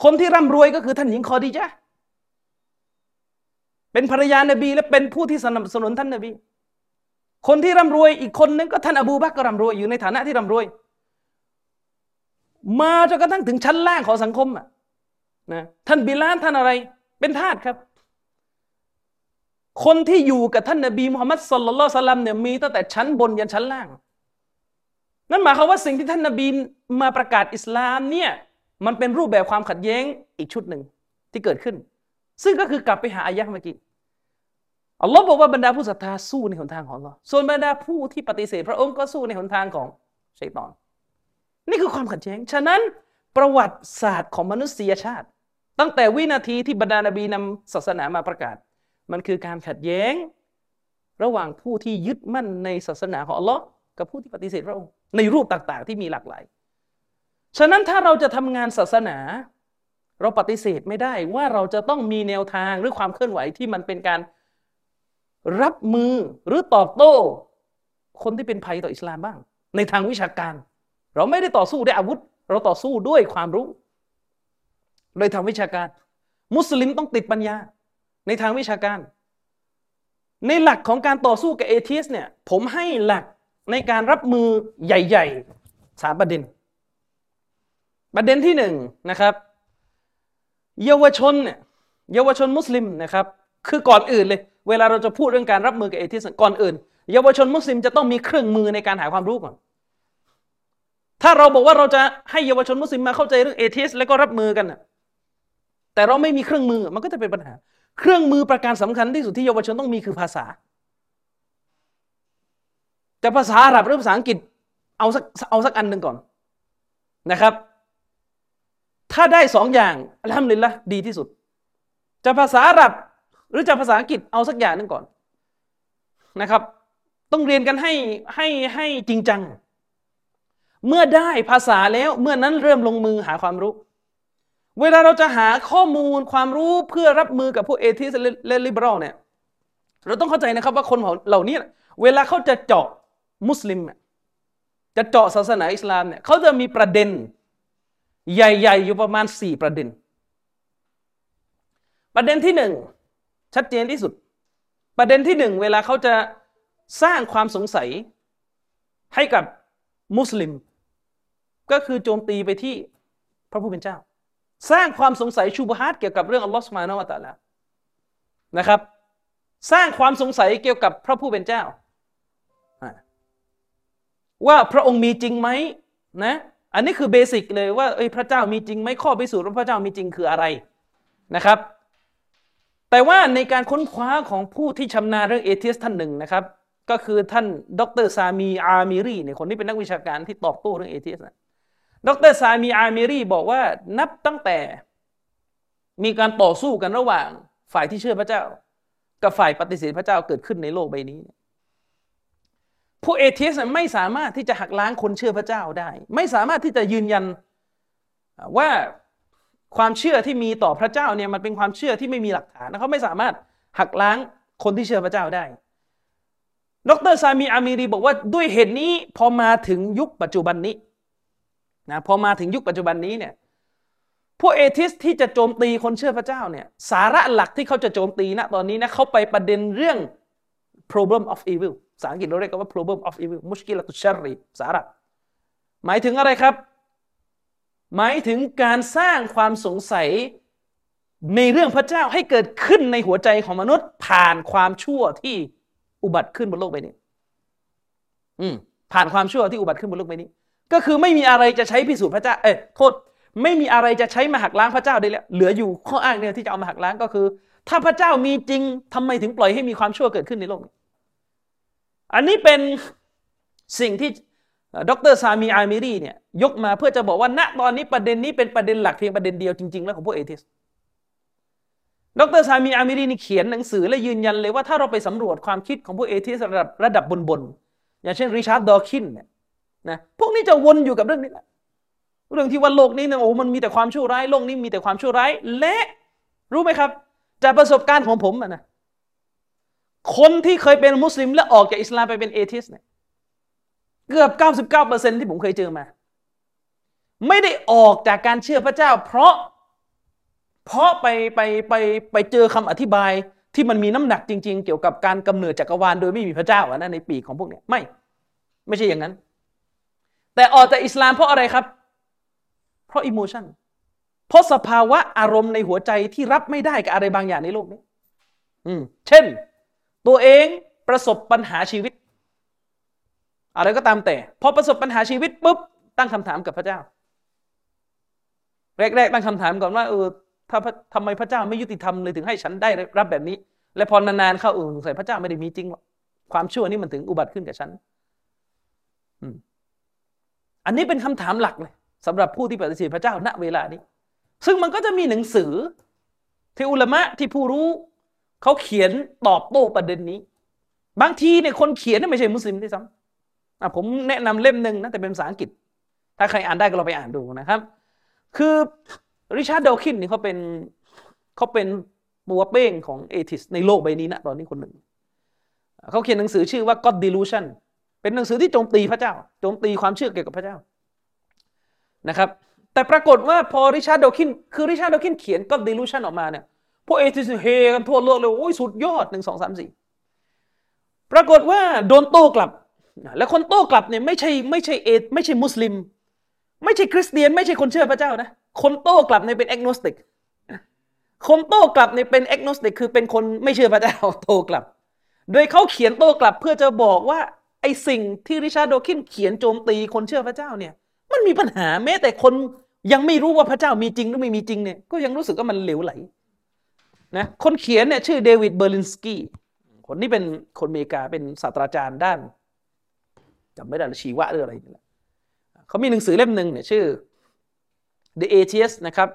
คนที่ร่ำรวยก็คือท่านหญิงคอดีญะห์เป็นภรรยานบีและเป็นผู้ที่สนับสนุนท่านนบีคนที่ร่ำรวยอีกคนนึงก็ท่านอบูบักรก็ร่ำรวยอยู่ในฐานะที่ร่ำรวยมาจนกระทั่งถึงชั้นล่างของสังคมนะท่านบิลาลท่านอะไรเป็นทาสครับคนที่อยู่กับท่านนบีมุฮัมมัดศ็อลลัลลอฮุอะลัยฮิวะซัลลัมเนี่ยมีตั้งแต่ชั้นบนยันชั้นล่างนั่นหมายความว่าสิ่งที่ท่านนบีมาประกาศอิสลามเนี่ยมันเป็นรูปแบบความขัดแย้งอีกชุดหนึ่งที่เกิดขึ้นซึ่งก็คือกลับไปหาอายะห์เมื่อกี้อัลลอฮ์บอกว่าบรรดาผู้ศรัทธาสู้ในหนทางของอัลลอฮ์ส่วนบรรดาผู้ที่ปฏิเสธพระองค์ก็สู้ในหนทางของชัยฏอนนี่คือความขัดแย้งฉะนั้นประวัติศาสตร์ของมนุษยชาติตั้งแต่วินาทีที่บรรดานบีนำศาสนามาประกาศมันคือการขัดแย้งระหว่างผู้ที่ยึดมั่นในศาสนาของอัลลอฮ์กับผู้ที่ปฏิเสธพระองค์ในรูปต่างๆที่มีหลากหลายฉะนั้นถ้าเราจะทำงานศาสนาเราปฏิเสธไม่ได้ว่าเราจะต้องมีแนวทางหรือความเคลื่อนไหวที่มันเป็นการรับมือหรือตอบโต้คนที่เป็นภัยต่ออิสลามบ้างในทางวิชาการเราไม่ได้ต่อสู้ด้วยอาวุธเราต่อสู้ด้วยความรู้โดยทางวิชาการมุสลิมต้องติดปัญญาในทางวิชาการในหลักของการต่อสู้กับAtheistเนี่ยผมให้หลักในการรับมือใหญ่ๆ3ประเด็นที่1นะครับเยาวชนมุสลิมนะครับคือก่อนอื่นเลยเวลาเราจะพูดเรื่องการรับมือกับเอธิสก่อนอื่นเยาวชนมุสลิมจะต้องมีเครื่องมือในการหาความรู้ก่อนถ้าเราบอกว่าเราจะให้เยาวชนมุสลิมมาเข้าใจเรื่องเอธิสแล้วก็รับมือกันแต่เราไม่มีเครื่องมือมันก็จะเป็นปัญหาเครื่องมือประการสำคัญที่สุดที่เยาวชนต้องมีคือภาษาแต่ภาษาอาหรับหรือภาษาอังกฤษเอาสักอันนึงก่อนนะครับถ้าได้2อย่างอัลฮัมดุลิลละห์ดีที่สุดจะภาษาอาหรับหรือจะภาษาอังกฤษเอาสักอย่างนึงก่อนนะครับต้องเรียนกันให้จริงจัง เมื่อได้ภาษาแล้วเมื่อนั้นเริ่มลงมือหาความรู้เวลาเราจะหาข้อมูลความรู้เพื่อรับมือกับพวกAtheistและLiberalเนี่ยเราต้องเข้าใจนะครับว่าคนเหล่านี้เวลาเขาจะเจาะมุสลิมจะเจาะศาสนาอิสลามเนี่ยเขาจะมีประเด็นใหญ่ๆอยู่ประมาณ4ประเด็นประเด็นที่1ชัดเจนที่สุดประเด็นที่1เวลาเขาจะสร้างความสงสัยให้กับมุสลิมก็คือโจมตีไปที่พระผู้เป็นเจ้าสร้างความสงสัยชูบฮาตเกี่ยวกับเรื่องอัลลอฮฺซุบฮานะฮูวะตะอาลานะครับสร้างความสงสัยเกี่ยวกับพระผู้เป็นเจ้าว่าพระองค์มีจริงไหมนะอันนี้คือเบสิกเลยว่าพระเจ้ามีจริงไหมข้อพิสูจน์ว่าพระเจ้ามีจริงคืออะไรนะครับแต่ว่าในการค้นคว้าของผู้ที่ชำนาญเรื่องAtheistท่านหนึ่งนะครับก็คือท่านดร.ซามีอามิรีเนี่ยคนนี้เป็นนักวิชาการที่ตอบโต้เรื่องAtheistนะดร.ซามีอามิรีบอกว่านับตั้งแต่มีการต่อสู้กันระหว่างฝ่ายที่เชื่อพระเจ้ากับฝ่ายปฏิเสธพระเจ้าเกิดขึ้นในโลกใบนี้ผู้Atheistไม่สามารถที่จะหักล้างคนเชื่อพระเจ้าได้ไม่สามารถที่จะยืนยันว่าความเชื่อที่มีต่อพระเจ้าเนี่ยมันเป็นความเชื่อที่ไม่มีหลักฐานนะเขาไม่สามารถหักล้างคนที่เชื่อพระเจ้าได้ดร.ซามีอามิรีบอกว่าด้วยเหตุนี้พอมาถึงยุคปัจจุบันนี้นะพอมาถึงยุคปัจจุบันนี้เนี่ยพวกAtheistที่จะโจมตีคนเชื่อพระเจ้าเนี่ยสาระหลักที่เขาจะโจมตีนะตอนนี้นะเขาไปประเด็นเรื่อง problem of evil ภาษาอังกฤษเราเรียกว่า problem of evil มุชกิลตุชชัรรีสาระหมายถึงอะไรครับหมายถึงการสร้างความสงสัยในเรื่องพระเจ้าให้เกิดขึ้นในหัวใจของมนุษย์ผ่านความชั่วที่อุบัติขึ้นบนโลกใบนี้ผ่านความชั่วที่อุบัติขึ้นบนโลกใบนี้ก็คือไม่มีอะไรจะใช้พิสูจน์พระเจ้าไม่มีอะไรจะใช้มาหักล้างพระเจ้าได้แล้วเหลืออยู่ข้ออ้างเดียวที่จะเอามาหักล้างก็คือถ้าพระเจ้ามีจริงทำไมถึงปล่อยให้มีความชั่วเกิดขึ้นในโลกนี้อันนี้เป็นสิ่งที่ดร.ซามีอามิรีเนี่ยยกมาเพื่อจะบอกว่าณตอนนี้ประเด็นนี้เป็นประเด็นหลักเพียงประเด็นเดียวจริงๆแล้วของพวกAtheistดร.ซามีอามิรีนี่เขียนหนังสือและยืนยันเลยว่าถ้าเราไปสำรวจความคิดของพวกAtheistระดับบนๆอย่างเช่นริชาร์ดดอว์คินเนี่ยนะพวกนี้จะวนอยู่กับเรื่องนี้แหละเรื่องที่ว่าโลกนี้เนี่ยมันมีแต่ความชั่วร้ายโลกนี้มีแต่ความชั่วร้ายและรู้ไหมครับจากประสบการณ์ของผมนะคนที่เคยเป็นมุสลิมและออกจากอิสลามไปเป็นAtheistเนี่ยเกือบ 99% ที่ผมเคยเจอมาไม่ได้ออกจากการเชื่อพระเจ้าเพราะไปเจอคำอธิบายที่มันมีน้ำหนักจริงๆเกี่ยวกับการกำเนิดจักรวาลโดยไม่มีพระเจ้านะในปีของพวกเนี้ยไม่ใช่อย่างนั้นแต่ออกจากอิสลามเพราะอะไรครับเพราะอิโมชันเพราะสภาวะอารมณ์ในหัวใจที่รับไม่ได้กับอะไรบางอย่างในโลกนี้เช่นตัวเองประสบปัญหาชีวิตอะไรก็ตามแต่พอประสบปัญหาชีวิตปุ๊บตั้งคำถามกับพระเจ้าแรกๆตั้งคำถามก่อนว่าถ้าทำไมพระเจ้าไม่ยุติธรรมเลยถึงให้ฉันได้รับแบบนี้และพอนานๆเข้าสงสัยพระเจ้าไม่ได้มีจริงหรอกความชั่วนี่มันถึงอุบัติขึ้นกับฉันอันนี้เป็นคำถามหลักเลยสำหรับผู้ที่ปฏิเสธพระเจ้าณเวลานี้ซึ่งมันก็จะมีหนังสือที่อุลามะที่ผู้รู้เขาเขียนตอบโต้ประเด็นนี้บางทีเนี่ยคนเขียนไม่ใช่มุสลิมด้วยซ้ำผมแนะนำเล่มหนึ่งนะแต่เป็นภาษาอังกฤษถ้าใครอ่านได้ก็เราไปอ่านดูนะครับคือริชาร์ดดอว์คินส์นี่เขาเป็นตัวเป้งของAtheistในโลกใบนี้นะตอนนี้คนหนึ่งเขาเขียนหนังสือชื่อว่า God Delusion เป็นหนังสือที่โจมตีพระเจ้าโจมตีความเชื่อเกี่ยวกับพระเจ้านะครับแต่ปรากฏว่าพอริชาร์ดดอว์คินส์คือริชาร์ดดอว์คินส์เขียน God Delusion ออกมาเนี่ยพวกAtheistเฮกันทั่วโลกเลยโอ้ยสุดยอด1 2 3 4ปรากฏว่าโดนโต้กลับแล้วคนโต้กลับเนี่ยไม่ใช่มุสลิมไม่ใช่คริสเตียนไม่ใช่คนเชื่อพระเจ้านะคนโต้กลับเนี่ยเป็น Agnostic คนโต้กลับเนี่ยเป็น Agnostic คือเป็นคนไม่เชื่อพระเจ้าโต้กลับโดยเขาเขียนโต้กลับเพื่อจะบอกว่าไอ้สิ่งที่ริชาร์ด ดอว์คินส์เขียนโจมตีคนเชื่อพระเจ้าเนี่ยมันมีปัญหาแม้แต่คนยังไม่รู้ว่าพระเจ้ามีจริงหรือไม่มีจริงเนี่ยก็ยังรู้สึกว่ามันเหลวไหลนะคนเขียนเนี่ยชื่อเดวิดเบอร์ลินสกี้คนนี้เป็นคนอเมริกาเป็นศาสตราจารย์ด้านจำไม่ได้ชีวะหรืออะไรนี่แหละเขามีหนังสือเล่มหนึ่งเนี่ยชื่อ The Atheist นะครับ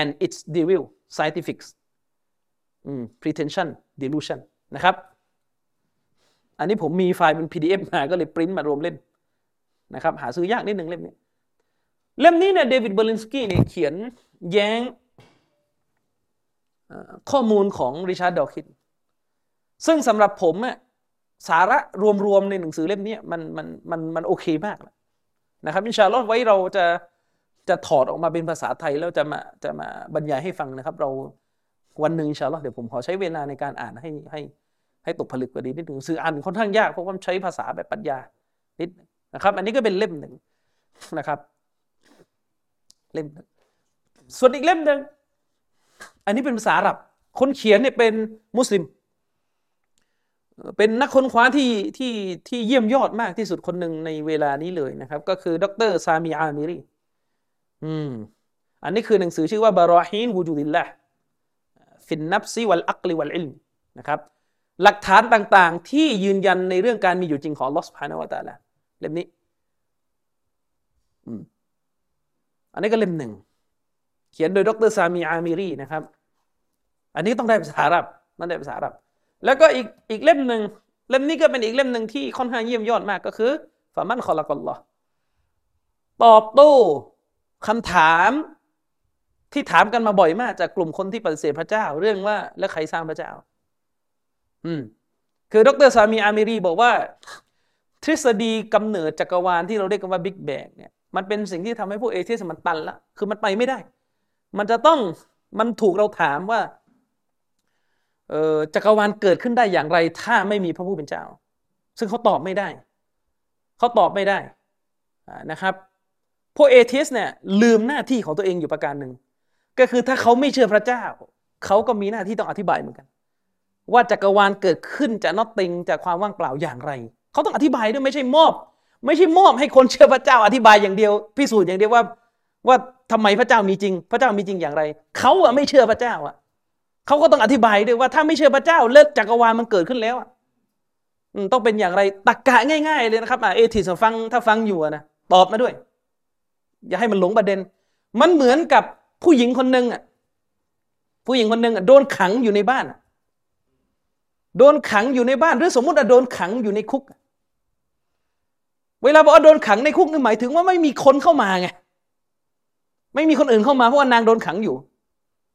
and its Devil Scientific Pretension Delusion นะครับอันนี้ผมมีไฟล์เป็น PDF มาก็เลยปริ้นมารวมเล่น นะครับหาซื้อยากนิดหนึ่งเล่มนี้เนี่ยเดวิดเบอร์ลินสกี้เนี่ยเขียนแย้งข้อมูลของริชาร์ดดอคินซึ่งสำหรับผมอะสาระรวมๆในหนังสือเล่มนี้มันโอเคมากนะครับอินชาอัลเลาะห์ไว้เราจะถอดออกมาเป็นภาษาไทยแล้วจะมาบรรยายให้ฟังนะครับเราวันหนึ่งอินชาอัลเลาะห์เดี๋ยวผมขอใช้เวลาในการอ่านให้ตกผลึกกว่านี้นิดนึงสื่ออ่านค่อนข้างยากเพราะว่าใช้ภาษาแบบปรัชญานิดนะครับอันนี้ก็เป็นเล่มหนึ่งนะครับเล่มส่วนอีกเล่มหนึ่งอันนี้เป็นภาษาอาหรับคนเขียนเนี่ยเป็นมุสลิมเป็นนักค้นคว้าที่เยี่ยมยอดมากที่สุดคนหนึ่งในเวลานี้เลยนะครับก็คือดร.ซามีอามิรีอันนี้คือหนังสือชื่อว่าบารอฮีนวูจูดิลลาห์ฟินนัฟซีวัลอักลิวัลอิลมนะครับหลักฐานต่างๆที่ยืนยันในเรื่องการมีอยู่จริงของอัลเลาะห์ซุบฮานะฮูวะตะอาลาเล่มนี้อันนี้ก็เล่มหนึ่งเขียนโดยดร.ซามีอามิรีนะครับอันนี้ต้องได้ภาษาอาหรับแล้วก็อีกเล่มหนึ่งเล่มนี้ก็เป็นอีกเล่มหนึ่งที่ค่อนข้างเยี่ยมยอดมากก็คือฟะมันคอละกัลลอฮ์ตอบโต้คำถามที่ถามกันมาบ่อยมากจากกลุ่มคนที่ปฏิเสธพระเจ้าเรื่องว่าแล้วใครสร้างพระเจ้าคือดร.ซามีอามิรีบอกว่าทฤษฎีกำเนิดจักรวาลที่เราเรียกกันว่าบิ๊กแบงเนี่ยมันเป็นสิ่งที่ทำให้พวกเอเธสมันตันละคือมันไปไม่ได้มันจะต้องมันถูกเราถามว่าจักรวาลเกิดขึ้นได้อย่างไรถ้าไม่มีพระผู้เป็นเจ้าซึ่งเขาตอบไม่ได้นะครับพวกเอเธสเนี่ยลืมหน้าที่ของตัวเองอยู่ประการหนึ่งก็คือถ้าเขาไม่เชื่อพระเจ้าเขาก็มีหน้าที่ต้องอธิบายเหมือนกันว่าจักรวาลเกิดขึ้นจากนอตติงจากความว่างเปล่าอย่างไรเขาต้องอธิบายด้วยไม่ใช่มอบให้คนเชื่อพระเจ้าอธิบายอย่างเดียวพิสูจน์อย่างเดียวว่าทำไมพระเจ้ามีจริงอย่างไรเขาอะไม่เชื่อพระเจ้าอะเขาก็ต้องอธิบายด้วยว่าถ้าไม่เชื่อพระเจ้าเลิกจักรวาลมันเกิดขึ้นแล้วต้องเป็นอย่างไรตรรกะง่ายๆเลยนะครับเอธิสฟังถ้าฟังอยู่นะตอบมาด้วยอย่าให้มันหลงประเด็นมันเหมือนกับผู้หญิงคนนึงอ่ะโดนขังอยู่ในบ้านหรือสมมติว่าโดนขังอยู่ในคุกเวลาบอกว่าโดนขังในคุกนี่หมายถึงว่าไม่มีคนเข้ามาไงไม่มีคนอื่นเข้ามาเพราะว่านางโดนขังอยู่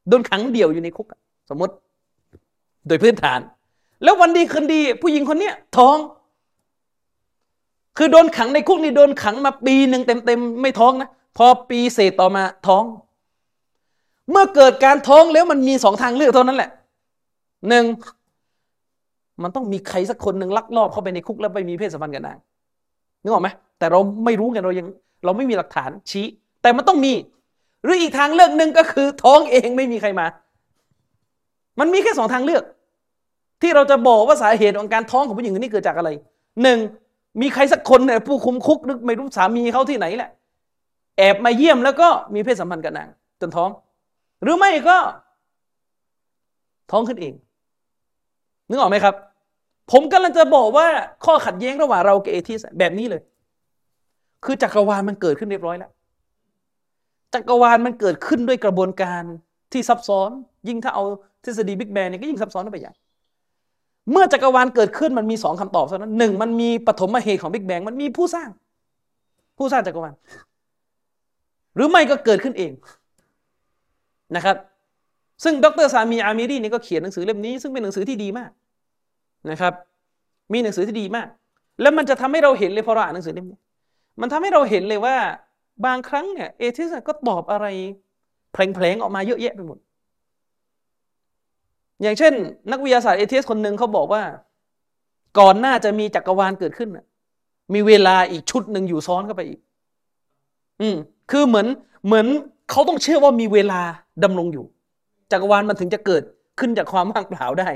โดนขังเดี่ยวอยู่ในคุกสมมติโดยพื้นฐานแล้ววันดีคืนดีผู้หญิงคนเนี้ยท้องคือโดนขังในคุกนี่โดนขังมาปีหนึ่งเต็มๆไม่ท้องนะพอปีเศษต่อมาท้องเมื่อเกิดการท้องแล้วมันมีสองทางเลือกเท่านั้นแหละหนึ่งมันต้องมีใครสักคนหนึ่งลักลอบเข้าไปในคุกแล้วไปมีเพศสัมพันธ์กับนางนึกออกไหมแต่เราไม่รู้กันเราไม่มีหลักฐานชี้แต่มันต้องมีหรืออีกทางเลือกหนึ่งก็คือท้องเองไม่มีใครมามันมีแค่สองทางเลือกที่เราจะบอกว่าสาเหตุของการท้องของผู้หญิงคนนี้เกิดจากอะไรหนึ่งมีใครสักคนเนี่ยผู้คุมคุกหรือไม่รู้สามีเขาที่ไหนแหละแอบมาเยี่ยมแล้วก็มีเพศสัมพันธ์กับนางจนท้องหรือไม่ก็ท้องขึ้นเองนึกออกไหมครับผมกำลังจะบอกว่าข้อขัดแย้งระหว่างเรากับเอธิสต์แบบนี้เลยคือจักรวาลมันเกิดขึ้นเรียบร้อยแล้วจักรวาลมันเกิดขึ้นด้วยกระบวนการที่ซับซ้อนยิ่งถ้าเอาทฤษฎีบิ๊กแบงเนี่ยก็ยิ่งซับซ้อนไปใหญ่เมื่อจักรวาลเกิดขึ้นมันมีสองคำตอบเท่านั้นหนึ่งมันมีปฐมเหตุของบิ๊กแบงมันมีผู้สร้างจักรวาลหรือไม่ก็เกิดขึ้นเองนะครับซึ่งดร.ซามีอามิรีนี่ก็เขียนหนังสือเล่มนี้ซึ่งเป็นหนังสือที่ดีมากนะครับมีหนังสือที่ดีมากแล้วมันจะทำให้เราเห็นเลยพอเราอ่านหนังสือเล่มนี้มันทำให้เราเห็นเลยว่าบางครั้งเนี่ยเอธิสต์ก็ตอบอะไรแผลงๆออกมาเยอะแยะไปหมดอย่างเช่นนักวิทยาศาสตร์เอธิสต์คนหนึ่งเขาบอกว่าก่อนหน้าจะมีจักรวาลเกิดขึ้นมีเวลาอีกชุดหนึ่งอยู่ซ้อนเข้าไปอีกคือเหมือนเขาต้องเชื่อว่ามีเวลาดำรงอยู่จักรวาลมันถึงจะเกิดขึ้นจากความว่างเปล่าได้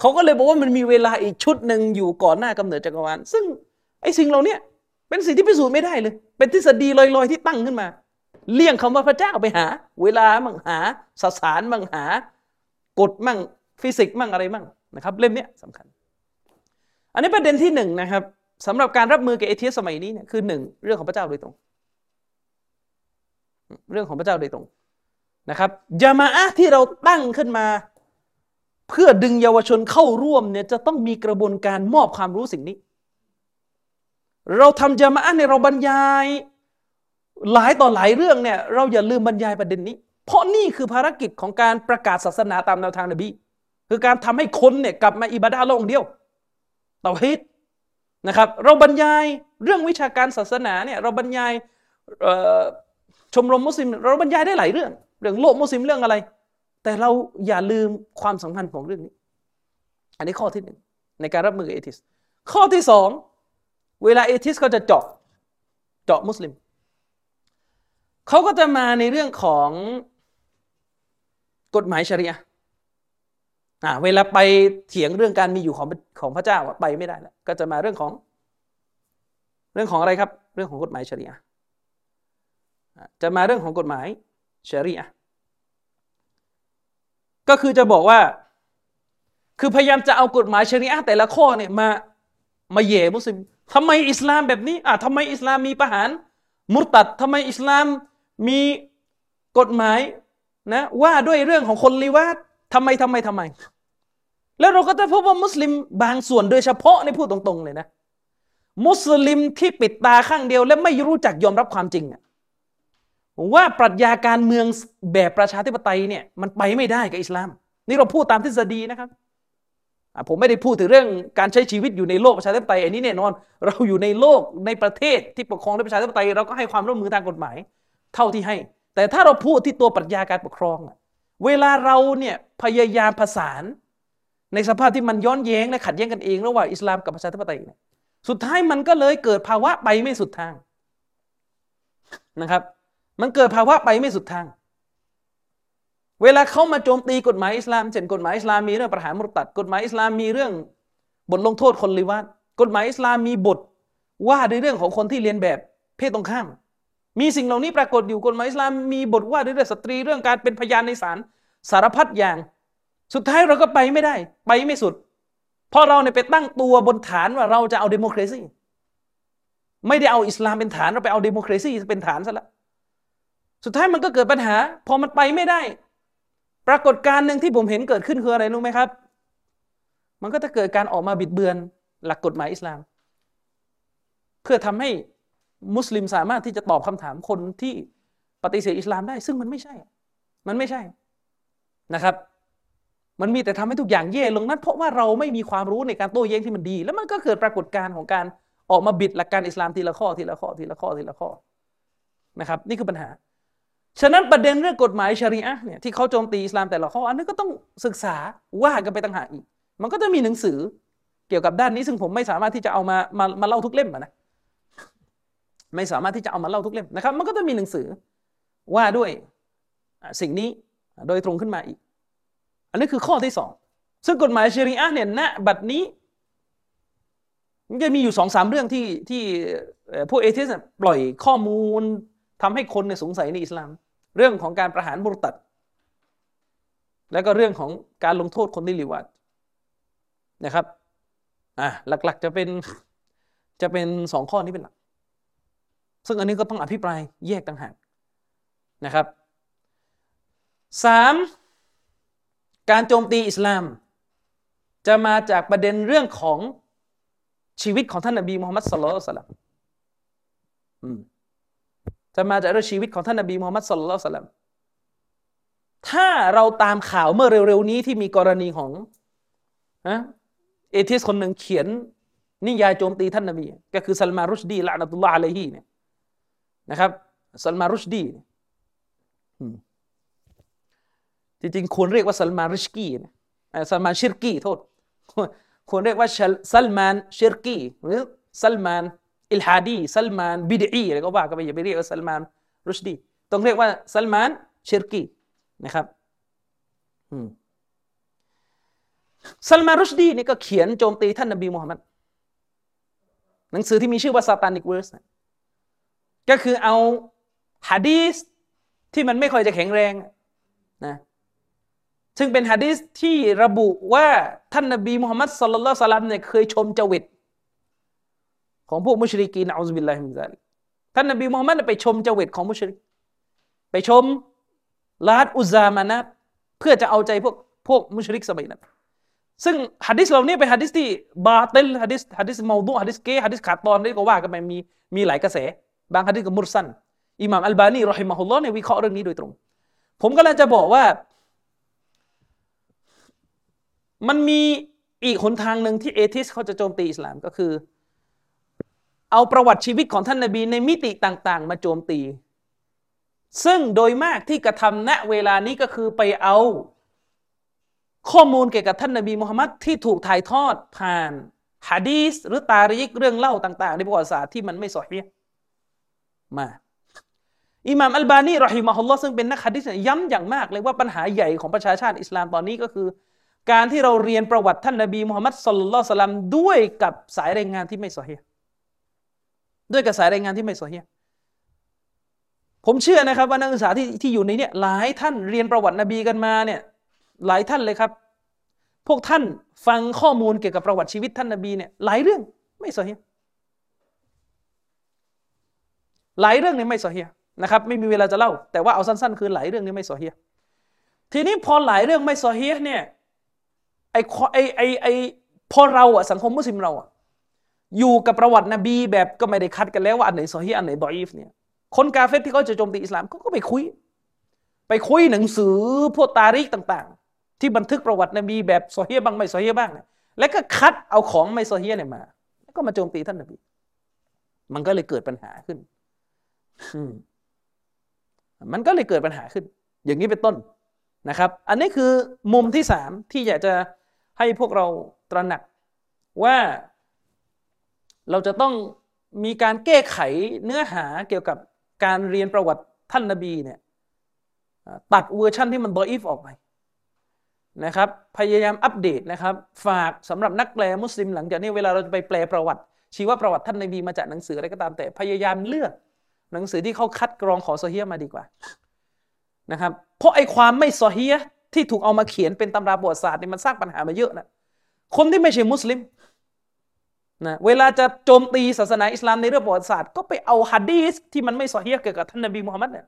เขาก็เลยบอกว่ามันมีเวลาอีกชุดหนึ่งอยู่ก่อนหน้ากำเนิดจักรวาลซึ่งไอ้สิ่งเหล่านี้เป็นสิ่งที่พิสูจน์ไม่ได้เลยเป็นทฤษฎีลอยๆที่ตั้งขึ้นมาเลี่ยงคำว่าพระเจ้าไปหาเวลามั่งหาสสารมั่งหากฎมั่งฟิสิกส์มั่งอะไรมั่งนะครับเล่มนี้สำคัญอันนี้ประเด็นที่หนึ่งนะครับสำหรับการรับมือกับเอเธียสสมัยนี้เนี่ยคือหนึ่งเรื่องของพระเจ้าโดยตรงนะครับญะมาอะห์ที่เราตั้งขึ้นมาเพื่อดึงเยาวชนเข้าร่วมเนี่ยจะต้องมีกระบวนการมอบความรู้สิ่งนี้ เราทำญะมาอะห์เนี่ยเราบรรยายหลายต่อหลายเรื่องเนี่ยเราอย่าลืมบรรยายประเด็นนี้เพราะนี่คือภารกิจของการประกาศศาสนาตามแนวทางนบีคือการทำให้คนเนี่ยกลับมาอิบาดะห์องค์เดียวเตาฮีดนะครับเราบรรยายเรื่องวิชาการศาสนาเนี่ยเราบรรยายชมรมมุสลิมเราบรรยายได้หลายเรื่องเรื่องโลกมุสลิมเรื่องอะไรแต่เราอย่าลืมความสำคัญของเรื่องนี้อันนี้ข้อที่หนึ่งในการรับมือกับเอทิสข้อที่สองเวลาเอทิสเขาจะเจาะมุสลิมเขาก็จะมาในเรื่องของกฎหมายชะรีอะห์เวลาไปเถียงเรื่องการมีอยู่ของพระเจ้าไปไม่ได้แล้วก็จะมาเรื่องของอะไรครับเรื่องของกฎหมายชะรีอะห์จะมาเรื่องของกฎหมายชะรีอะห์ก็คือจะบอกว่าคือพยายามจะเอากฎหมายชะรีอะห์แต่ละข้อเนี่ยมาแย่มุสลิมทำไมอิสลามแบบนี้ทำไมอิสลามมีประหารมุรตัดทำไมอิสลามมีกฎหมายนะว่าด้วยเรื่องของคนลิวาดทำไมแล้วเราก็จะพบว่ามุสลิมบางส่วนโดยเฉพาะในพูดตรงๆเลยนะมุสลิมที่ปิดตาข้างเดียวและไม่รู้จักยอมรับความจริงว่าปรัชญาการเมืองแบบประชาธิปไตยเนี่ยมันไปไม่ได้กับอิสลามนี่เราพูดตามทฤษฎีนะครับผมไม่ได้พูดถึงเรื่องการใช้ชีวิตอยู่ในโลกประชาธิปไตยอันนี้แน่นอนเราอยู่ในโลกในประเทศที่ปกครองด้วยประชาธิปไตยเราก็ให้ความร่วมมือทางกฎหมายเท่าที่ให้แต่ถ้าเราพูดที่ตัวปรัชญาการปกครองเวลาเราเนี่ยพยายามผสานในสภาพที่มันย้อนแย้งและขัดแย้งกันเองระหว่างอิสลามกับประชาธิปไตยสุดท้ายมันก็เลยเกิดภาวะไปไม่สุดทางนะครับมันเกิดภาวะไปไม่สุดทางเวลาเขามาโจมตีกฎหมายอิสลามเช่นกฎหมายอิสลามมีเรื่องประหารมุรตัดกฎหมายอิสลามมีเรื่องบทลงโทษคนลิวาดกฎหมายอิสลามมีบทว่าในเรื่องของคนที่เรียนแบบเพศตรงข้ามมีสิ่งเหล่านี้ปรากฏอยู่กฎหมายอิสลามมีบทว่าในเรื่องสตรีเรื่องการเป็นพยานในศาลสารพัดอย่างสุดท้ายเราก็ไปไม่ได้ไปไม่สุดเพราะเราเนี่ยไปตั้งตัวบนฐานว่าเราจะเอาเดโมแครซีไม่ได้เอาอิสลามเป็นฐานเราไปเอาเดโมแครซีเป็นฐานซะละสุดท้ายมันก็เกิดปัญหาพอมันไปไม่ได้ปรากฏการณ์หนึ่งที่ผมเห็นเกิดขึ้นคืออะไรรู้ไหมครับมันก็จะเกิดการออกมาบิดเบือนหลักกฎหมายอิสลามเพื่อทำให้มุสลิมสามารถที่จะตอบคำถามคนที่ปฏิเสธอิสลามได้ซึ่งมันไม่ใช่นะครับมันมีแต่ทำให้ทุกอย่างแย่ลงนั้นเพราะว่าเราไม่มีความรู้ในการโต้แย้งที่มันดีแล้วมันก็เกิดปรากฏการณ์ของการออกมาบิดหลักการอิสลามทีละข้อนะครับนี่คือปัญหาฉะนั้นประเด็นเรื่องกฎหมายชะรีอะห์เนี่ยที่เขาโจมตีอิสลามแต่ละข้ออันนี้ก็ต้องศึกษาว่ากันไปต่างหากอีกมันก็จะมีหนังสือเกี่ยวกับด้านนี้ซึ่งผมไม่สามารถที่จะเอามาเล่าทุกเล่มนะไม่สามารถที่จะเอามาเล่าทุกเล่มนะครับมันก็จะมีหนังสือว่าด้วยสิ่งนี้โดยตรงขึ้นมาอีกอันนี้คือข้อที่สองซึ่งกฎหมายชะรีอะห์เนี่ยณบัดนี้มันจะมีอยู่ 2-3 เรื่องที่พวกเอทิสต์ปล่อยข้อมูลทำให้คนเนี่ยสงสัยในอิสลามเรื่องของการประหารมุรตัดและก็เรื่องของการลงโทษคนที่ลิวาดนะครับหลักๆจะเป็น2ข้อนี้เป็นหลักซึ่งอันนี้ก็ต้องอภิปรายแยกต่างหากนะครับ3การโจมตีอิสลามจะมาจากประเด็นเรื่องของชีวิตของท่านนบีมุฮัมมัดศ็อลลัลลอฮุอะลัยฮิวะซัลลัมจะมาจากเรื่องชีวิตของท่านนบีมุฮัมมัดศ็อลลัลลอฮุอะลัยฮิวะซัลลัมถ้าเราตามข่าวเมื่อเร็วๆนี้ที่มีกรณีของเอทิสต์คนหนึ่งเขียนนิยายโจมตีท่านนบีก็คือซัลมารุชดีละนะตุลลอฮ์อะลัยฮิเนี่ยนะครับซัลมารุชดีจริงๆควรเรียกว่าซัลมาริชกีนะซัลมานชิรกีโทษควรเรียกว่าซัลมานชิรกีหรือซัลมานอิลฮาดีซัลมานบิดอีอะไรก็ว่ากันไปอย่าไปเรียกว่าซัลมานรุชดีต้องเรียกว่าซัลมานชิรกีนะครับซัลมานรุชดีนี่ก็เขียนโจมตีท่านนบีมุฮัมมัดหนังสือที่มีชื่อว่าซาตานิกเวิร์สก็คือเอาหะดีษที่มันไม่ค่อยจะแข็งแรงนะซึ่งเป็นหะดีษที่ระบุว่าท่านนบีมุฮัมมัดศ็อลลัลลอฮุอะลัยฮิวะซัลลัมเนี่ยเคยชมจวิตของพวกมุชริกีน อูซุบิลลาฮิมินซาลิกท่านนบีมุฮัมมัดไปชมจวิตของมุชริกไปชมลาตอุซามานะเพื่อจะเอาใจพวกมุชริกสมัยนั้น ซึ่งหะดีษเหล่านี้เป็นหะดีษที่บาติลหะดีษเมาฎูอ์หะดีษเกหะดีษขาดตอนนี่ก็ว่ากันไปมีหลายกระแสบางหะดีษก็มุรซัลอิหม่ามอัลบานีเราะฮิมะฮุลลอฮ์เนี่ยวิเคราะห์เรื่องนี้โดยตรงผมกำลังจะบอกว่ามันมีอีกหนทางหนึ่งที่เอทิสต์เขาจะโจมตีอิสลามก็คือเอาประวัติชีวิตของท่านนบีในมิติต่างๆมาโจมตีซึ่งโดยมากที่กระทำณเวลานี้ก็คือไปเอาข้อมูลเกี่ยวกับท่านนบีมุฮัมมัดที่ถูกถ่ายทอดผ่านหะดีษหรือตารีคเรื่องเล่าต่างๆในประวัติศาสตร์ที่มันไม่ซอฮีฮ์มาอิหม่ามอัลบานีเราะฮิมะฮุลลอฮ์ซึ่งเป็นนักหะดีษย้ำอย่างมากเลยว่าปัญหาใหญ่ของประชาชาติอิสลามตอนนี้ก็คือการที่เราเรียนประวัติท่านนบีมุฮัมมัดศ็อลลัลลอฮุอะลัยฮิวะซัลลัมด้วยกับสายรายงานที่ไม่ซอฮีฮ์ผมเชื่อนะครับว่านักศึกษาที่อยู่ในนี้หลายท่านเรียนประวัตินบีกันมาเนี่ยหลายท่านเลยครับพวกท่านฟังข้อมูลเกี่ยวกับประวัติชีวิตท่านนบีเนี่ยหลายเรื่องไม่ซอฮีฮ์หลายเรื่องเนี่ยไม่ซอฮีฮ์นะครับไม่มีเวลาจะเล่าแต่ว่าเอาสั้นๆคือหลายเรื่องนี้ไม่ซอฮีฮ์ทีนี้พอหลายเรื่องไม่ซอฮีฮ์เนี่ยพอเราอะสังคมมุสลิมเราอะอยู่กับประวัตินบีแบบก็ไม่ได้คัดกันแล้วว่าอันไหนซอฮีฮ์อันไหนฎออีฟเนี่ยคนกาเฟรที่เขาจะโจมตีอิสลามเขาก็ไปคุยหนังสือพวกตารีคต่างๆที่บันทึกประวัตินบีแบบซอฮีฮ์บ้างไม่ซอฮีฮ์บ้างเนี่ยแล้วก็คัดเอาของไม่ซอฮีฮ์เนี่ยมาแล้วก็มาโจมตีท่านนบีมันก็เลยเกิดปัญหาขึ้นอย่างนี้เป็นต้นนะครับอันนี้คือมุมที่3ที่อยากจะให้พวกเราตระหนักว่าเราจะต้องมีการแก้ไขเนื้อหาเกี่ยวกับการเรียนประวัติท่านนบีเนี่ยตัดเวอร์ชั่นที่มันดออีฟออกไปนะครับพยายามอัปเดตนะครับฝากสำหรับนักแปลมุสลิมหลังจากนี้เวลาเราจะไปแปลประวัติชีวประวัติท่านนบีมาจากหนังสืออะไรก็ตามแต่พยายามเลือกหนังสือที่เขาคัดกรองของซอฮีฮ์มาดีกว่านะครับเพราะไอ้ความไม่ซอฮีฮ์ที่ถูกเอามาเขียนเป็นตำราประวัติศาสตร์เนี่ยมันสร้างปัญหามาเยอะนะคนที่ไม่ใช่มุสลิมนะเวลาจะโจมตีศาสนาอิสลามในเรื่องประวัติศาสตร์ก็ไปเอาหะดีษที่มันไม่ซอฮีฮ์เกี่ยวกับท่านนบีมุฮัมมัดเนี่ย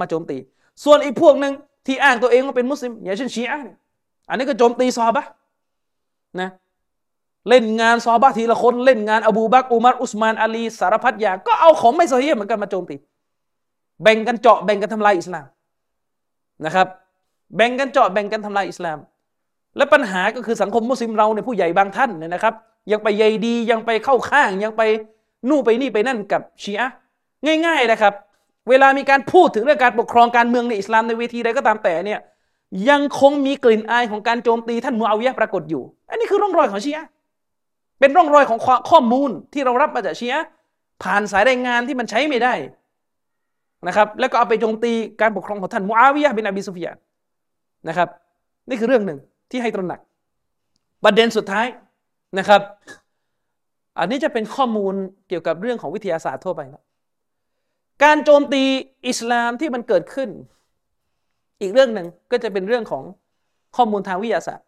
มาโจมตีส่วนอีกพวกนึงที่อ้างตัวเองว่าเป็นมุสลิมอย่างเช่นชีอะห์เนี่ยอันนี้ก็โจมตีซอฮาบะห์นะเล่นงานซอฮาบะห์ทีละคนเล่นงานอบูบักรอุมัรอุสมานอาลีสารพัดอย่างก็เอาของไม่ซอฮีฮ์เหมือนกันมาโจมตีแบ่งกันเจาะแบ่งกันทำลายอิสลามนะครับแบ่งกันเจาะแบ่งกันทำลายอิสลามและปัญหาก็คือสังคมมุสลิมเราเนี่ยผู้ใหญ่บางท่านเนี่ยนะครับยังไปใยดียังไปเข้าข้างยังไปนู่นไปนี่ไปนั่นกับชีอะห์ง่ายๆนะครับเวลามีการพูดถึงเรื่องการปกครองการเมืองในอิสลามในเวทีใดก็ตามแต่เนี่ยยังคงมีกลิ่นอายของการโจมตีท่านมูอาวิยะห์ปรากฏอยู่อันนี้คือร่องรอยของชีอะห์เป็นร่องรอยของข้อมูลที่เรารับมาจากชีอะห์ผ่านสายรายงานที่มันใช้ไม่ได้นะครับแล้วก็เอาไปโจมตีการปกครองของท่านมูอาวิยะห์บินอบีซุฟยานนะครับนี่คือเรื่องหนึ่งที่ให้ตระหนักประเด็นสุดท้ายนะครับอันนี้จะเป็นข้อมูลเกี่ยวกับเรื่องของวิทยาศาสตร์ทั่วไปนะการโจมตีอิสลามที่มันเกิดขึ้นอีกเรื่องหนึ่งก็จะเป็นเรื่องของข้อมูลทางวิทยาศาสตร์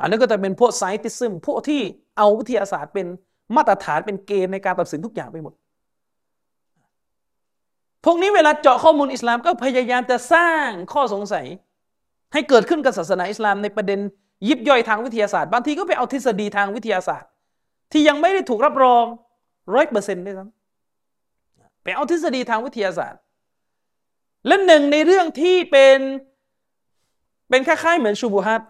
อันนี้ก็จะเป็นพวกไซนติซึมพวกที่เอาวิทยาศาสตร์เป็นมาตรฐานเป็นเกณฑ์ในการตัดสินทุกอย่างไปหมดพวกนี้เวลาเจาะข้อมูลอิสลามก็พยายามจะสร้างข้อสงสัยให้เกิดขึ้นกับศาสนาอิสลามในประเด็นยิบย่อยทางวิทยาศาสตร์บางทีก็ไปเอาทฤษฎีทางวิทยาศาสตร์ที่ยังไม่ได้ถูกรับรอง 100% ด้วยซ้ำไปเอาทฤษฎีทางวิทยาศาสตร์และหนึ่งในเรื่องที่เป็นคล้ายๆเหมือนชูบูฮัต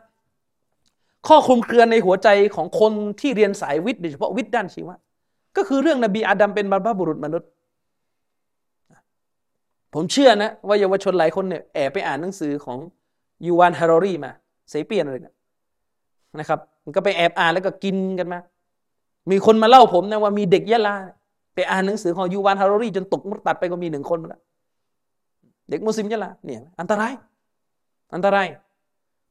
ข้อคลุมเครือในหัวใจของคนที่เรียนสายวิทย์โดยเฉพาะวิทย์ด้านชีวะก็คือเรื่องนบีอาดัมเป็นบรรพบุรุษมนุษย์ผมเชื่อนะว่าเยาวชนหลายคนเนี่ยแอบไปอ่านหนังสือของยูวานฮารารีมาเซเปียนอะไรเนี่ยนะครับมันก็ไปแอบอ่านแล้วก็กินกันมามีคนมาเล่าผมนะว่ามีเด็กยะลาไปอ่านหนังสือของยูวานฮารารีจนตกมุตตัดไปก็มี1คนแล้วเด็กมุสลิมยะลาเนี่ยอันตราย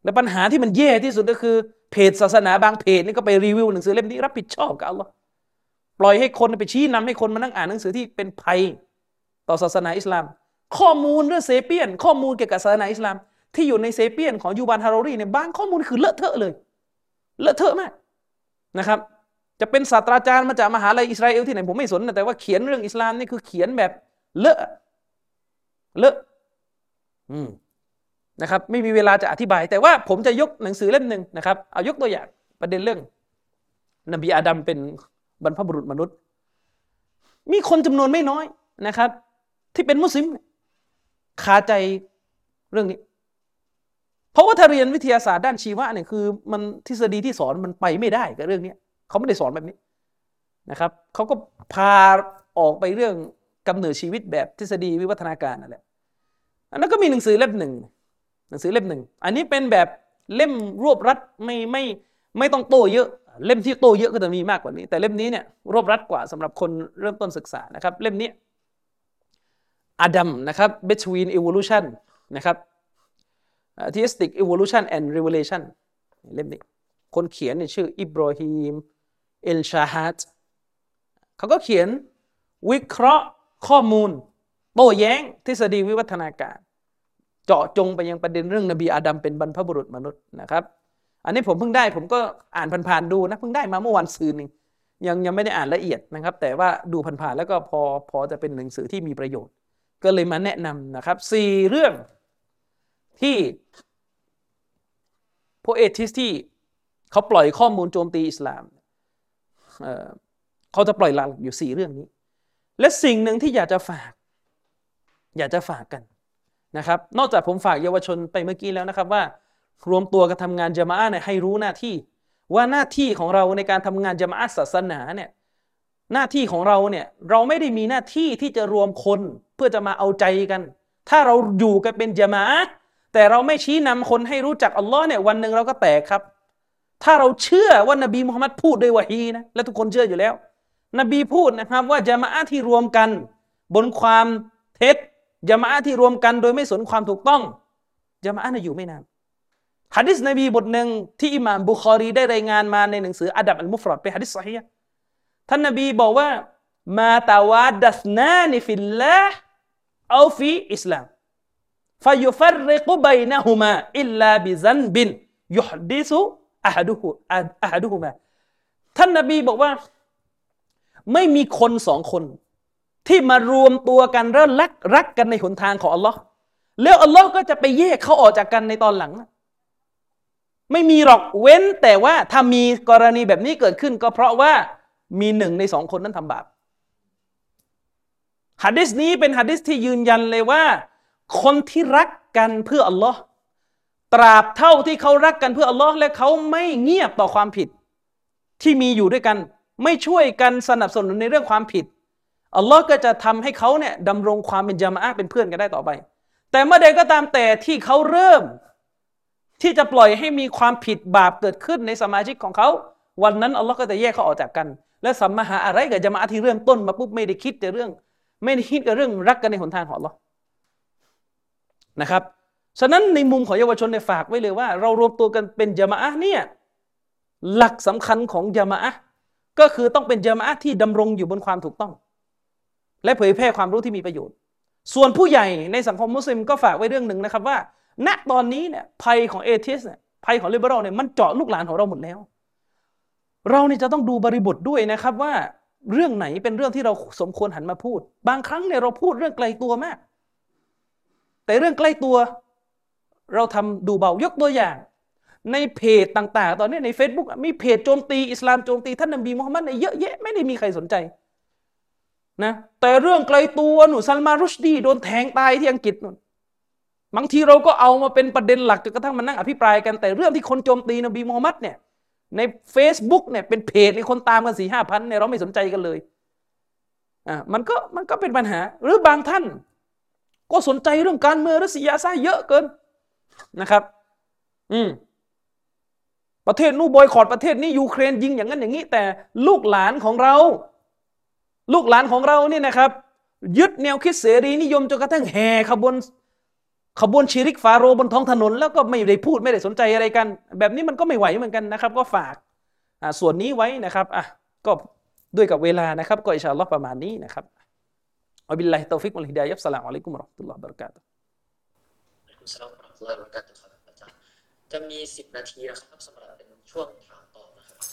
และปัญหาที่มันแย่ที่สุดก็คือเพจศาสนาบางเพจนี่ก็ไปรีวิวหนังสือเล่มนี้รับผิดชอบกับอัลเลาะห์ปล่อยให้คนไปชี้นำให้คนมานั่งอ่านหนังสือที่เป็นภัยต่อศาสนาอิสลามข้อมูลเรื่องเซเปียนข้อมูลเกี่ยวกับศาสนาอิสลามที่อยู่ในเซเปียนของยูบานฮารารีเนี่ยบางข้อมูลคือเลอะเทอะเลยเลอะเทอะมากนะครับจะเป็นศาสตราจารย์มาจากมหาลัยอิสราเอลที่ไหนผมไม่สนนะแต่ว่าเขียนเรื่องอิสลามนี่คือเขียนแบบเลอะ นะครับไม่มีเวลาจะอธิบายแต่ว่าผมจะยกหนังสือเล่มนึงนะครับเอายกตัวอย่างประเด็นเรื่องนบีอาดัมเป็นบรรพบุรุษมนุษย์มีคนจำนวนไม่น้อยนะครับที่เป็นมุสลิมคาใจเรื่องนี้เพราะว่าถ้าเรียนวิทยาศาสตร์ด้านชีวะเนี่ยคือมันทฤษฎีที่สอนมันไปไม่ได้กับเรื่องนี้เขาไม่ได้สอนแบบนี้นะครับเขาก็พาออกไปเรื่องกำเนิดชีวิตแบบทฤษฎีวิวัฒนาการนั่นแหละอันนั้นก็มีหนังสือเล่มหนึ่งอันนี้เป็นแบบเล่มรวบรัดไม่ต้องโตเยอะเล่มที่โตเยอะก็จะมีมากกว่านี้แต่เล่มนี้เนี่ยรวบรัดกว่าสำหรับคนเริ่มต้นศึกษานะครับเล่มนี้อาดัมนะครับ Between Evolution นะครับ Atheistic Evolution and Revelation เล่มนี้คนเขียนเนี่ยชื่ออิบรอฮีมเอลชาฮัดเขาก็เขียนวิเคราะห์ข้อมูลโต้แย้งทฤษฎีวิวัฒนาการเจาะจงไปยังประเด็นเรื่องนบีอาดัมเป็นบรรพบุรุษมนุษย์นะครับอันนี้ผมเพิ่งได้ผมก็อ่านผ่านๆดูนะเพิ่งได้มาเมื่อวันซืนนึงยังไม่ได้อ่านละเอียดนะครับแต่ว่าดูผ่านๆแล้วก็พอจะเป็นหนังสือที่มีประโยชน์ก็เลยมาแนะนำนะครับ4เรื่องที่พวก Atheist ที่เขาปล่อยข้อมูลโจมตีอิสลามเขาจะปล่อยหลักอยู่4เรื่องนี้และสิ่งหนึ่งที่อยากจะฝากกันนะครับนอกจากผมฝากเยาวชนไปเมื่อกี้แล้วนะครับว่ารวมตัวกันทำงานญะมาอะห์เนี่ยให้รู้หน้าที่ว่าหน้าที่ของเราในการทำงานญะมาอะห์ศาสนาเนี่ยหน้าที่ของเราเนี่ยเราไม่ได้มีหน้าที่ที่จะรวมคนเพื่อจะมาเอาใจกันถ้าเราอยู่กันเป็นญะมาอะห์แต่เราไม่ชี้นำคนให้รู้จักอัลลอฮ์เนี่ยวันนึงเราก็แตกครับถ้าเราเชื่อว่านบีมุฮัมมัดพูดด้วยวะฮีนะและทุกคนเชื่ออยู่แล้วนบีพูดนะครับว่าญะมาอะห์ที่รวมกันบนความเท็จญะมาอะห์ที่รวมกันโดยไม่สนความถูกต้องญะมาอะห์น่ะอยู่ไม่นานหะดีษนบีบทหนึ่งที่อิหม่ามบุคอรีได้รายงานมาในหนังสืออะดับอัลมุฟรอดเป็นหะดีษซอฮีฮ์ท่านนบีบอกว่ามาตะวาดัสนานิฟิลลาห์เอาฟีอิสลามฟะยุฟัรริกุบัยนะฮุมาอิลลาบิซันบินยุหดิซุอะฮดุฮุมาท่านนบีบอกว่าไม่มีคนสองคนที่มารวมตัวกันแล้วรักกันในหนทางของอัลลอฮ์แล้วอัลลอฮ์ก็จะไปแยกเขาออกจากกันในตอนหลังไม่มีหรอกเว้นแต่ว่าถ้ามีกรณีแบบนี้เกิดขึ้นก็เพราะว่ามีหนึ่งในสองคนนั้นทำบาปหะดีษนี้เป็นหะดีษที่ยืนยันเลยว่าคนที่รักกันเพื่ออัลลอฮ์ตราบเท่าที่เขารักกันเพื่ออัลลอฮ์และเขาไม่เงียบต่อความผิดที่มีอยู่ด้วยกันไม่ช่วยกันสนับสนุนในเรื่องความผิดอัลลอฮ์ก็จะทำให้เขาเนี่ยดำรงความเป็นญะมาอะห์เป็นเพื่อนกันได้ต่อไปแต่เมื่อใดก็ตามแต่ที่เขาเริ่มที่จะปล่อยให้มีความผิดบาปเกิดขึ้นในสมาชิกของเขาวันนั้นอัลลอฮ์ก็จะแยกเขาออกจากกันและสัมมาหาอะไรกับญะมาอะห์ที่เริ่มต้นมาปุ๊บไม่ได้คิดกับเรื่องรักกันในหนทางของอัลลอฮ์นะครับฉะนั้นในมุมของเยาวชนเนี่ยฝากไว้เลยว่าเรารวมตัวกันเป็นญะมาอะห์เนี่ยหลักสำคัญของญะมาอะห์ก็คือต้องเป็นญะมาอะห์ที่ดำรงอยู่บนความถูกต้องและเผยแพร่ความรู้ที่มีประโยชน์ส่วนผู้ใหญ่ในสังคมมุสลิมก็ฝากไว้เรื่องหนึ่งนะครับว่าณตอนนี้เนี่ยภัยของAtheistเนี่ยภัยของLiberalเนี่ยมันเจาะลูกหลานของเราหมดแล้วเราเนี่ยจะต้องดูบริบทด้วยนะครับว่าเรื่องไหนเป็นเรื่องที่เราสมควรหันมาพูดบางครั้งเนี่ยเราพูดเรื่องไกลตัวมากแต่เรื่องใกล้ตัวเราทำดูเบายกตัวอย่างในเพจต่างๆตอนนี้ใน Facebook มีเพจโจมตีอิสลามโจมตีท่านนบีมุฮัมมัดเยอะแยะไม่ได้มีใครสนใจนะแต่เรื่องไกลตัวหนูซัลมารุชดีโดนแทงตายที่อังกฤษนู่นบางทีเราก็เอามาเป็นประเด็นหลักจนกระทั่งมานั่งอภิปรายกันแต่เรื่องที่คนโจมตีนบีมุฮัมมัดเนี่ยใน Facebook เนี่ยเป็นเพจในคนตามกัน 4-5 พันเนี่ยเราไม่สนใจกันเลยมันก็เป็นปัญหาหรือบางท่านก็สนใจเรื่องการเมืองรัสเซียซะเยอะเกินนะครับประเทศนู้นบอยคอตประเทศนี้ยูเครนยิงอย่างนั้นอย่างนี้แต่ลูกหลานของเราเนี่ยนะครับยึดแนวคิดเสรีนิยมจนกระทั่งแห่ขบวนชิริกฟาโรห์บนท้องถนนแล้วก็ไม่ได้พูดไม่ได้สนใจอะไรกันแบบนี้มันก็ไม่ไหวเหมือนกันนะครับก็ฝากส่วนนี้ไว้นะครับก็ด้วยกับเวลานะครับก็อินชาอัลเลาะห์ประมาณนี้นะครับอัลบิลลาฮิตอฟิกวัลฮิดายะฮ์อัสสลามุอะลัยกุมวะเราะห์มะตุลลอฮิวะบะเราะกาตุฮ์วะอะลัยกุมสลามวะเราะห์มะตุลลอฮิวะบะเราะกาตุฮ์ครับอาจารย์จะมี10นาทีนะครับสำหรับเป็นช่วงถามตอบนะครับส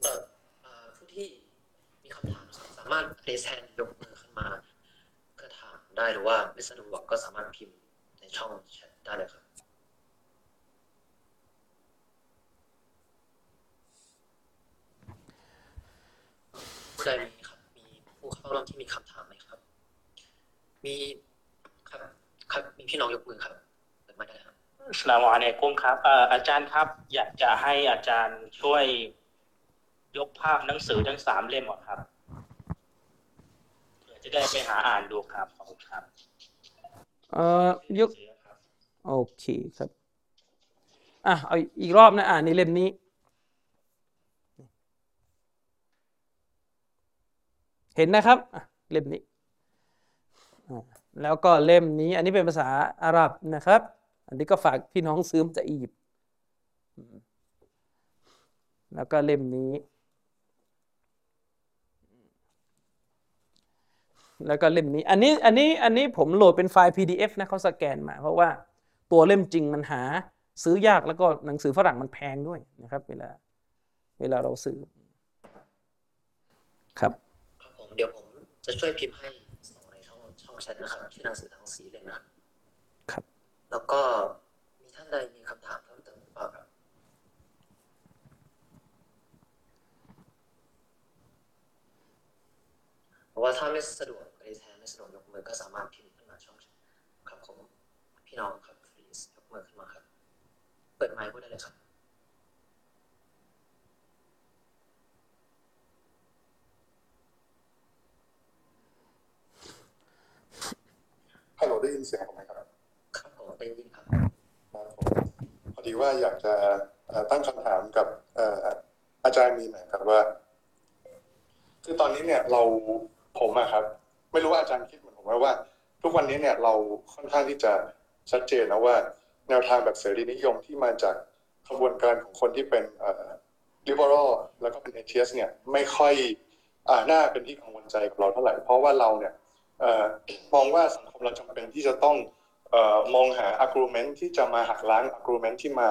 ำหรับผู้ที่มีคำถามสามารถเรซแฮนด์ยกมือขึ้นมาก็ถามได้หรือว่าไม่สะดวกก็สามารถพิมพ์ในช่องแชทได้เลยครับ ผู้ใดวันนี้ครับมีผู้เข้าร่วมที่มีคำถามไหมครับมีครับครับมีพี่น้องยกมือครับเปิดไมค์ได้ครับอัสลามุอะลัยกุมครับอาจารย์ครับอยากจะให้อาจารย์ช่วยยกภาพหนังสือทั้ง3เล่มออกครับเพื่อจะได้ไปหาอ่านดูครับขอบคุณครับยกโอเคครับอ่ะเอาอีกรอบนะอ่านในเล่มนี้เห็นนะครับเล่มนี้แล้วก็เล่มนี้อันนี้เป็นภาษาอาหรับนะครับอันนี้ก็ฝากพี่น้องซื้อมาจากอียิปต์แล้วก็เล่มนี้แล้วก็เล่มนี้อันนี้ผมโหลดเป็นไฟล์ PDF นะเขาสแกนมาเพราะว่าตัวเล่มจริงมันหาซื้อยากแล้วก็หนังสือฝรั่งมันแพงด้วยนะครับเวลาเราซื้อครับผมเดี๋ยวผมจะช่วยพิมพ์ให้ในช่องแชทนะครับที่หนังสือทั้งสีเลยนะครับแล้วก็มีท่านใดมีคำถามเพิ่มเติมหรือเปล่าครับเพราะว่าถ้าไม่สะดวกในแทนไม่สะดวกยกมือก็สามารถพิมพ์ขึ้นมาช่องครับผมพี่น้องครับยกมือขึ้นมาครับเปิดไมค์พูดได้เลยครับฮัลโหลได้ยินเสียงผมไหมครับครับผมได้ยินครับพอดีว่าอยากจะตั้งคำถามกับอาจารย์มีหน่อยครับว่าคือตอนนี้เนี่ยผมอะครับไม่รู้ว่าอาจารย์คิดเหมือนผมไหมว่าทุกวันนี้เนี่ยเราค่อนข้างที่จะชัดเจนนะว่าแนวทางแบบเสรีนิยมที่มาจากขบวนการของคนที่เป็นLiberal แล้วก็เป็น Atheist เนี่ยไม่ค่อยน่าเป็นที่กังวลใจกับเราเท่าไหร่เพราะว่าเราเนี่ยมองว่าสังคมเราจำเป็นที่จะต้องมองหา argument ที่จะมาหักล้าง argument ที่มา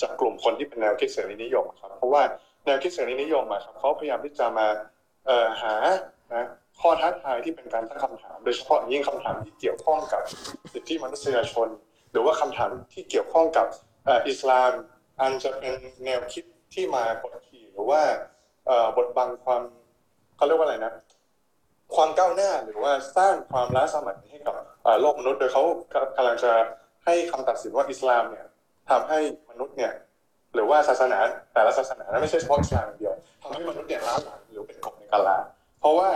จากกลุ่มคนที่เป็นแนวคิดเสรีนิยมครับเพราะว่าแนวคิดเสรีนิยมครับเขาพยายามที่จะมาหาข้อท้าทายที่เป็นการตั้งคำถามโดยเฉพาะยิ่งคำถามที่เกี่ยวข้องกับสิทธิมนุษยชนหรือว่าคำถามที่เกี่ยวข้องกับอิสลามอันจะเป็นแนวคิดที่มากดขี่หรือว่าบดบังความเขาเรียกว่าอะไรนะความก้าวหน้าหรือว่าสร้างความล้าสมัยให้กับโลกมนุษย์โดยเขากำลังจะให้คำตัดสินว่าอิสลามเนี่ยทำให้มนุษย์เนี่ยหรือว่าศาสนาแต่ละศาสนาไม่ใช่เฉพาะอิสลามเดียวทำให้มนุษย์เนี่ยล้าหลังหรือเป็นกบในกาลาเพราะว่า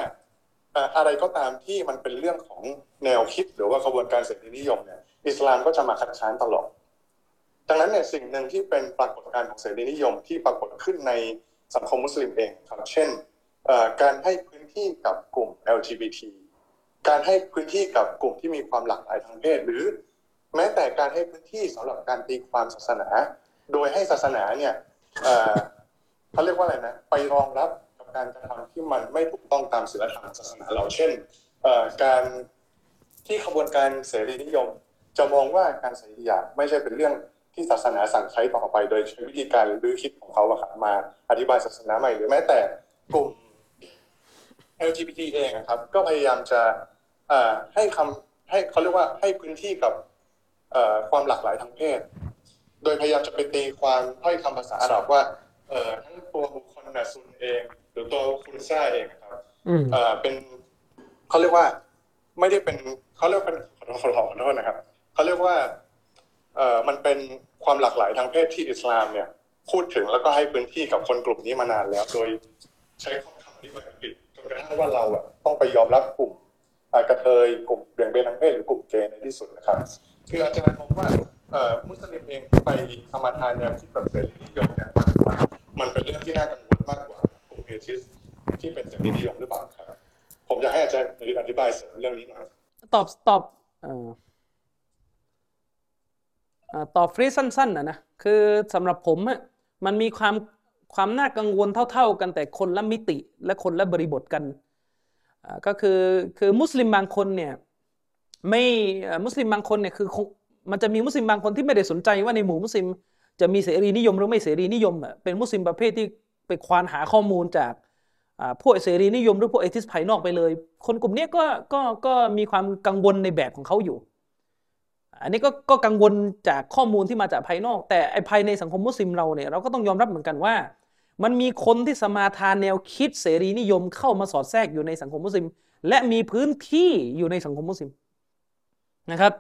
อะไรก็ตามที่มันเป็นเรื่องของแนวคิดหรือว่ากระบวนการเสรีนิยมเนี่ยอิสลามก็จะมาขัดขวางตลอดดังนั้นเนี่ยสิ่งหนึ่งที่เป็นปรากฏการณ์ของเสรีนิยมที่ปรากฏขึ้นในสังคมมุสลิมเองครับเช่นการให้พื้นที่กับกลุ่ม LGBT การให้พื้นที่กับกลุ่มที่มีความหลากหลายทางเพศหรือแม้แต่การให้พื้นที่สำหรับการตีความศาสนาโดยให้ศาสนาเนี่ยเขาเรียกว่าอะไรนะไปรองรับกับการกระทำที่มันไม่ถูกต้องตามศีลธรรมศาสนาเราเช่นการที่ขบวนการเสรีนิยมจะมองว่าการใส่หยาบไม่ใช่เป็นเรื่องที่ศาสนาสั่งใช้ต่อไปโดยใช้วิธีการรื้อคิดของเขามาอธิบายศาสนาใหม่หรือแม้แต่กลุ่ม LGBT เองครับก็พยายามจะให้ให้เขาเรียกว่าให้พื้นที่กับความหลากหลายทางเพศโดยพยายามจะไปตีความถ้อยคำภาษาอาหรับว่าทั้งตัวบุคคลนะซุนเองหรือตัวคุณซ่าเองครับเป็นเขาเรียกว่าไม่ได้เป็นเขาเรียกเป็นขอโทษนะครับเขาเรียกว่ามันเป็นความหลากหลายทางเพศที่อิสลามเนี่ยพูดถึงแล้วก็ให้พื้นที่กับคนกลุ่มนี้มานานแล้วโดยใช้ข้อคำที่มันผิดจนกระทั่งว่าเราต้องไปยอมรับกลุ่มกระเทยกลุ่มเบี่ยงเบนทางเพศหรือกลุ่มเกย์ในที่สุดนะครับคืออาจารย์มองว่ามุสลิมเองไปธรรมทานแนวคิดแบบเสรีนิยมเนี่ยมันเป็นเรื่องที่น่ากังวลมากกว่ากลุ่มเอทิสที่เป็นเสรีนิยมหรือเปล่าครับผมอยากให้อาจารย์อธิบายเสริมเรื่องนี้หน่อยตอบฟรีสั้นๆนะคือสำหรับผมมันมีความน่ากังวลเท่าๆกันแต่คนละมิติและคนละบริบทกันก็คือมุสลิมบางคนเนี่ยไม่มุสลิมบางคนเนี่ยคือมันจะมีมุสลิมบางคนที่ไม่ได้สนใจว่าในหมู่มุสลิมจะมีเสรีนิยมหรือไม่เสรีนิยมเป็นมุสลิมประเภทที่ไปควานหาข้อมูลจากพวกเสรีนิยมหรือพวกเอทิสต์ภายนอกไปเลยคนกลุ่มนี้ก็มีความกังวลในแบบของเขาอยู่อันนี้ก็กังวลจากข้อมูลที่มาจากภายนอกแต่ไอ้ภายในสังคมมุสลิมเราเนี่ยเราก็ต้องยอมรับเหมือนกันว่า มันมีคนที่สมาทานแนวคิดเสรีนิยมเข้ามาสอดแทรกอยู่ในสังคมมุสลิมและมีพื้นที่อยู่ในสังคมมุสลิมนะครับ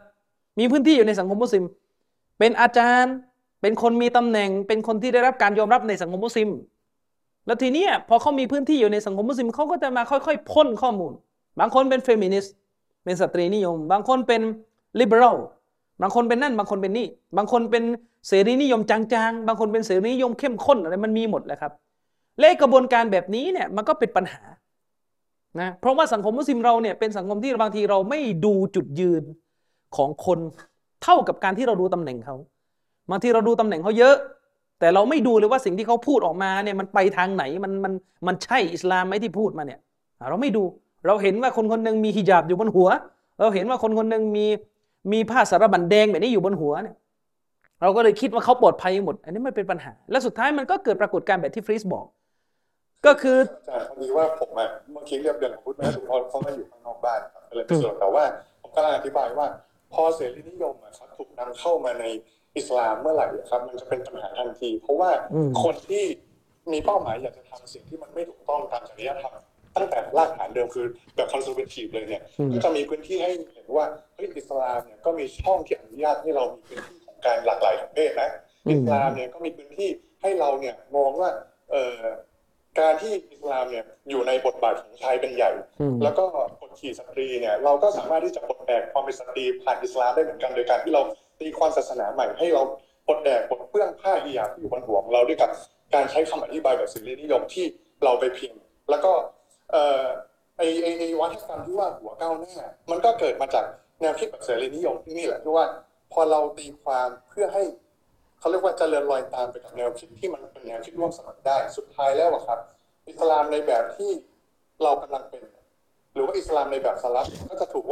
มีพื้นที่อยู่ในสังคมมุสลิมเป็นอาจารย์เป็นคนมีตำแหน่งเป็นคนที่ได้รับการยอมรับในสังคมมุสลิมแล้วทีนี้พอเขามีพื้นที่อยู่ในสังคมมุสลิมเขาก็จะมาค่อยๆพ่นข้อมูลบางคนเป็นเฟมินิสต์เป็นสตรีนิยมบางคนเป็น Liberal บางคนเป็นนั่นบางคนเป็นนี่บางคนเป็นเสรีนิยมจางๆบางคนเป็นเสรีนิยมเข้มข้นอะไรมันมีหมดแหละครับและกระบวนการแบบนี้เนี่ยมันก็เป็นปัญหานะเพราะว่าสังคมมุสลิมเราเนี่ยเป็นสังคมที่บางทีเราไม่ดูจุดยืนของคนเท่ากับการที่เราดูตำแหน่งเขาบางทีเราดูตำแหน่งเขาเยอะแต่เราไม่ดูเลยว่าสิ่งที่เขาพูดออกมาเนี่ยมันไปทางไหนมันใช่อิสลามไหมที่พูดมาเนี่ยเราไม่ดูเราเห็นว่าคนคนหนึ่งมีฮิญาบอยู่บนหัวเราเห็นว่าคนคนหนึ่งมีผ้าสารบัญแดงแบบนี้อยู่บนหัวเนี่ยเราก็เลยคิดว่าเขาปลอดภัยหมดอันนี้มันเป็นปัญหาและสุดท้ายมันก็เกิดปรากฏการณ์แบบที่ฟรีสบอกก็คืออาจารย์พอดีว่าผมอ่ะเมื่อกี้เรียบเรียงของพุทธแม่ถูกเขามาอยู่ข้างนอกบ้านก็เลยไม่สะดวกแต่ว่าผมก็อธิบายว่าพอเสรีนิยมครับถูกนำเข้ามาในอิสลามเมื่อไหร่ครับมันจะเป็นปัญหาทันทีเพราะว่าคนที่มีเป้าหมายอยากจะทำสิ่งที่มันไม่ถูกต้องตามจริยธรรมตั้งแต่รากฐานเดิมคือแบบคอนเซอร์เวทีฟเลยเนี่ยก็จะมีพื้นที่ให้เห็นว่าเฮ้ยอิสลามเนี่ยก็มีช่องที่อนุญาตให้เรามีพื้นที่ของการหลากหลายทางเพศนะอิสลามเนี่ยก็มีพื้นที่ให้เราเนี่ยมองว่าการที่อิสลามเนี่ยอยู่ในบทบาทของชายเป็นใหญ่แล้วก็กดขี่สตรีเนี่ยเราก็สามารถที่จะปลดแอกความเป็นสตรีผ่านอิสลามได้เหมือนกันโดยการที่เราตีความศาสนาใหม่ให้เราปลดแอกปลดเปลื้องผ้าฮิญาบที่อยู่บนหัวของเราด้วยกับการใช้คำอธิบายแบบเสรีนิยมที่เราไปพิมพ์แล้วก็ไอ้วัฒนธรรมที่ว่าหัวก้าวหน้ามันก็เกิดมาจากแนวคิดแบบเสรีนิยมที่นี่แหละที่ว่าพอเราตีความเพื่อให้เขาเรียกว่าเจริญรอยตามไปกับแนวคิดที่มันเป็นแนวคิดร่วมสมัยได้สุดท้ายแล้วครับอิสลามในแบบที่เรากำลังเป็นหรือว่าอิสลามในแบบสลับก็จะถูก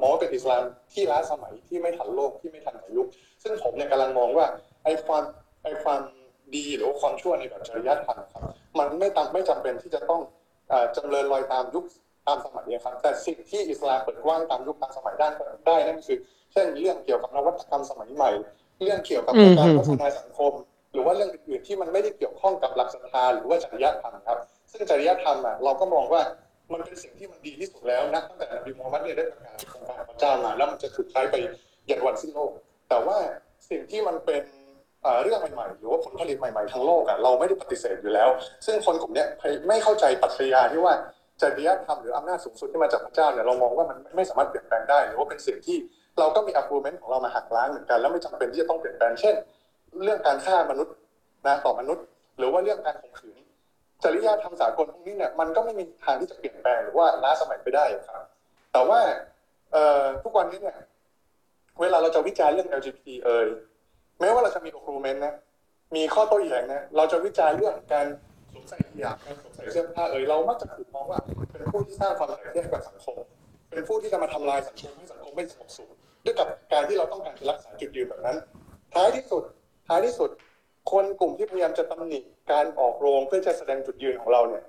มองว่าเป็นอิสลามที่ล้าสมัยที่ไม่ทันโลกที่ไม่ทันยุคซึ่งผมเนี่ยกำลังมองว่าไอ้ความดีหรือความชั่วในแบบจริยธรรมครับมันไม่จำเป็นที่จะต้องจำเริญรอยตามยุคตามสมัยครับแต่สิ่งที่อิสลามเปิดกว้างตามยุคตามสมัยได้นั่นคือเช่นเรื่องเกี่ยวกับนวัตกรรมสมัยใหม่เรื่องเกี่ยวกับการพัฒนาสังคมหรือว่าเรื่องอื่นๆที่มันไม่ได้เกี่ยวข้องกับหลักศรัทธาหรือว่าจริยธรรมครับซึ่งจริยธรรมเราก็มองว่ามันเป็นสิ่งที่มันดีที่สุดแล้วนะตั้งแต่นบีมูฮัมมัดได้ประกาศของพระเจ้ามาแล้วมันจะสุดท้ายไปยันวันสิ้นโลกแต่ว่าสิ่งที่มันเป็นเรื่องใหม่ๆหรือว่าผลผลิตใหม่ๆทั้งโลกเราไม่ได้ปฏิเสธอยู่แล้วซึ่งคนกลุ่มนี้ไม่เข้าใจปรัชญาที่ว่าจริยธรรมหรืออำนาจสูงสุดที่มาจากพระเจ้าเนี่ยเรามองว่ามันไม่สามารถเปลี่ยนแปลงได้หรือว่าเป็นสิ่งที่เราก็มี argument ของเรามาหักล้างเหมือนกันแล้วไม่จำเป็นที่จะต้องเปลี่ยนแปลงเช่นเรื่องการฆ่ามนุษย์นะต่อมนุษย์หรือว่าเรื่องการข่มขืนจริยธรรมสากลพวกนี้เนี่ยมันก็ไม่มีทางที่จะเปลี่ยนแปลงหรือว่าล้าสมัยไปได้ครับแต่ว่าทุกวันนี้เนี่ยเวลาเราจะวิจารณ์เรื่อง LGBT แม้ว่าเราจะมี argument นะมีข้อโต้แย้งนะเราจะวิจารณ์เรื่องการสวมใส่หยาบการสวมใส่เสื้อผ้าเรามักจะถูกมองว่าเป็นผู้ที่สร้างความแตกแยกกับสังคมเป็นผู้ที่จะมาทำลายสังคมให้สังคมไม่สงบสุขด้วยกับการที่เราต้องการรักษาจุดยืนแบบนั้นท้ายที่สุดคนกลุ่มที่พยายามจะตำหนิการออกโรงเพื่อจะแสดงจุดยืนของเราเนี่ย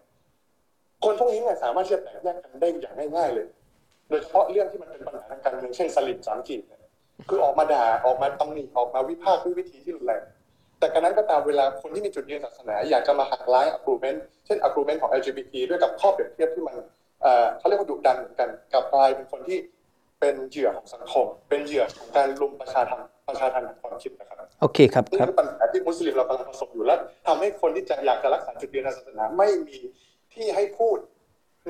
คนพวกนี้เนี่ยสามารถที่จะแตกแยกกันได้อย่างง่ายๆเลยโดยเฉพาะเรื่องที่มันเป็นปัญหาทางการเมืองเช่นสลิมสามกีบคือออกมาด่าออกมาตำหนิออกมาวิพากษ์ด้วยวิธีที่รุนแรงแต่กระนั้นก็ตามเวลาคนที่มีจุดยืนศาสนาอยากจะมาหักล้าง argument เช่น argument ของ LGBT ด้วยกับข้อเปรียบเทียบที่มันเขาเรียกว่าดุดันเหมือนกันกับกลายเป็นคนที่เป็นเหยื่อของสังคมเป็นเหยื่อของการลุมประชาธรรมของความคิดนะครับโอเคครับนี่คือปัญหาที่มุสลิมเรากำลังประสบอยู่และทำให้คนที่จะอยากจะรักษาจุดยืนทางศาสนาไม่มีที่ให้พูด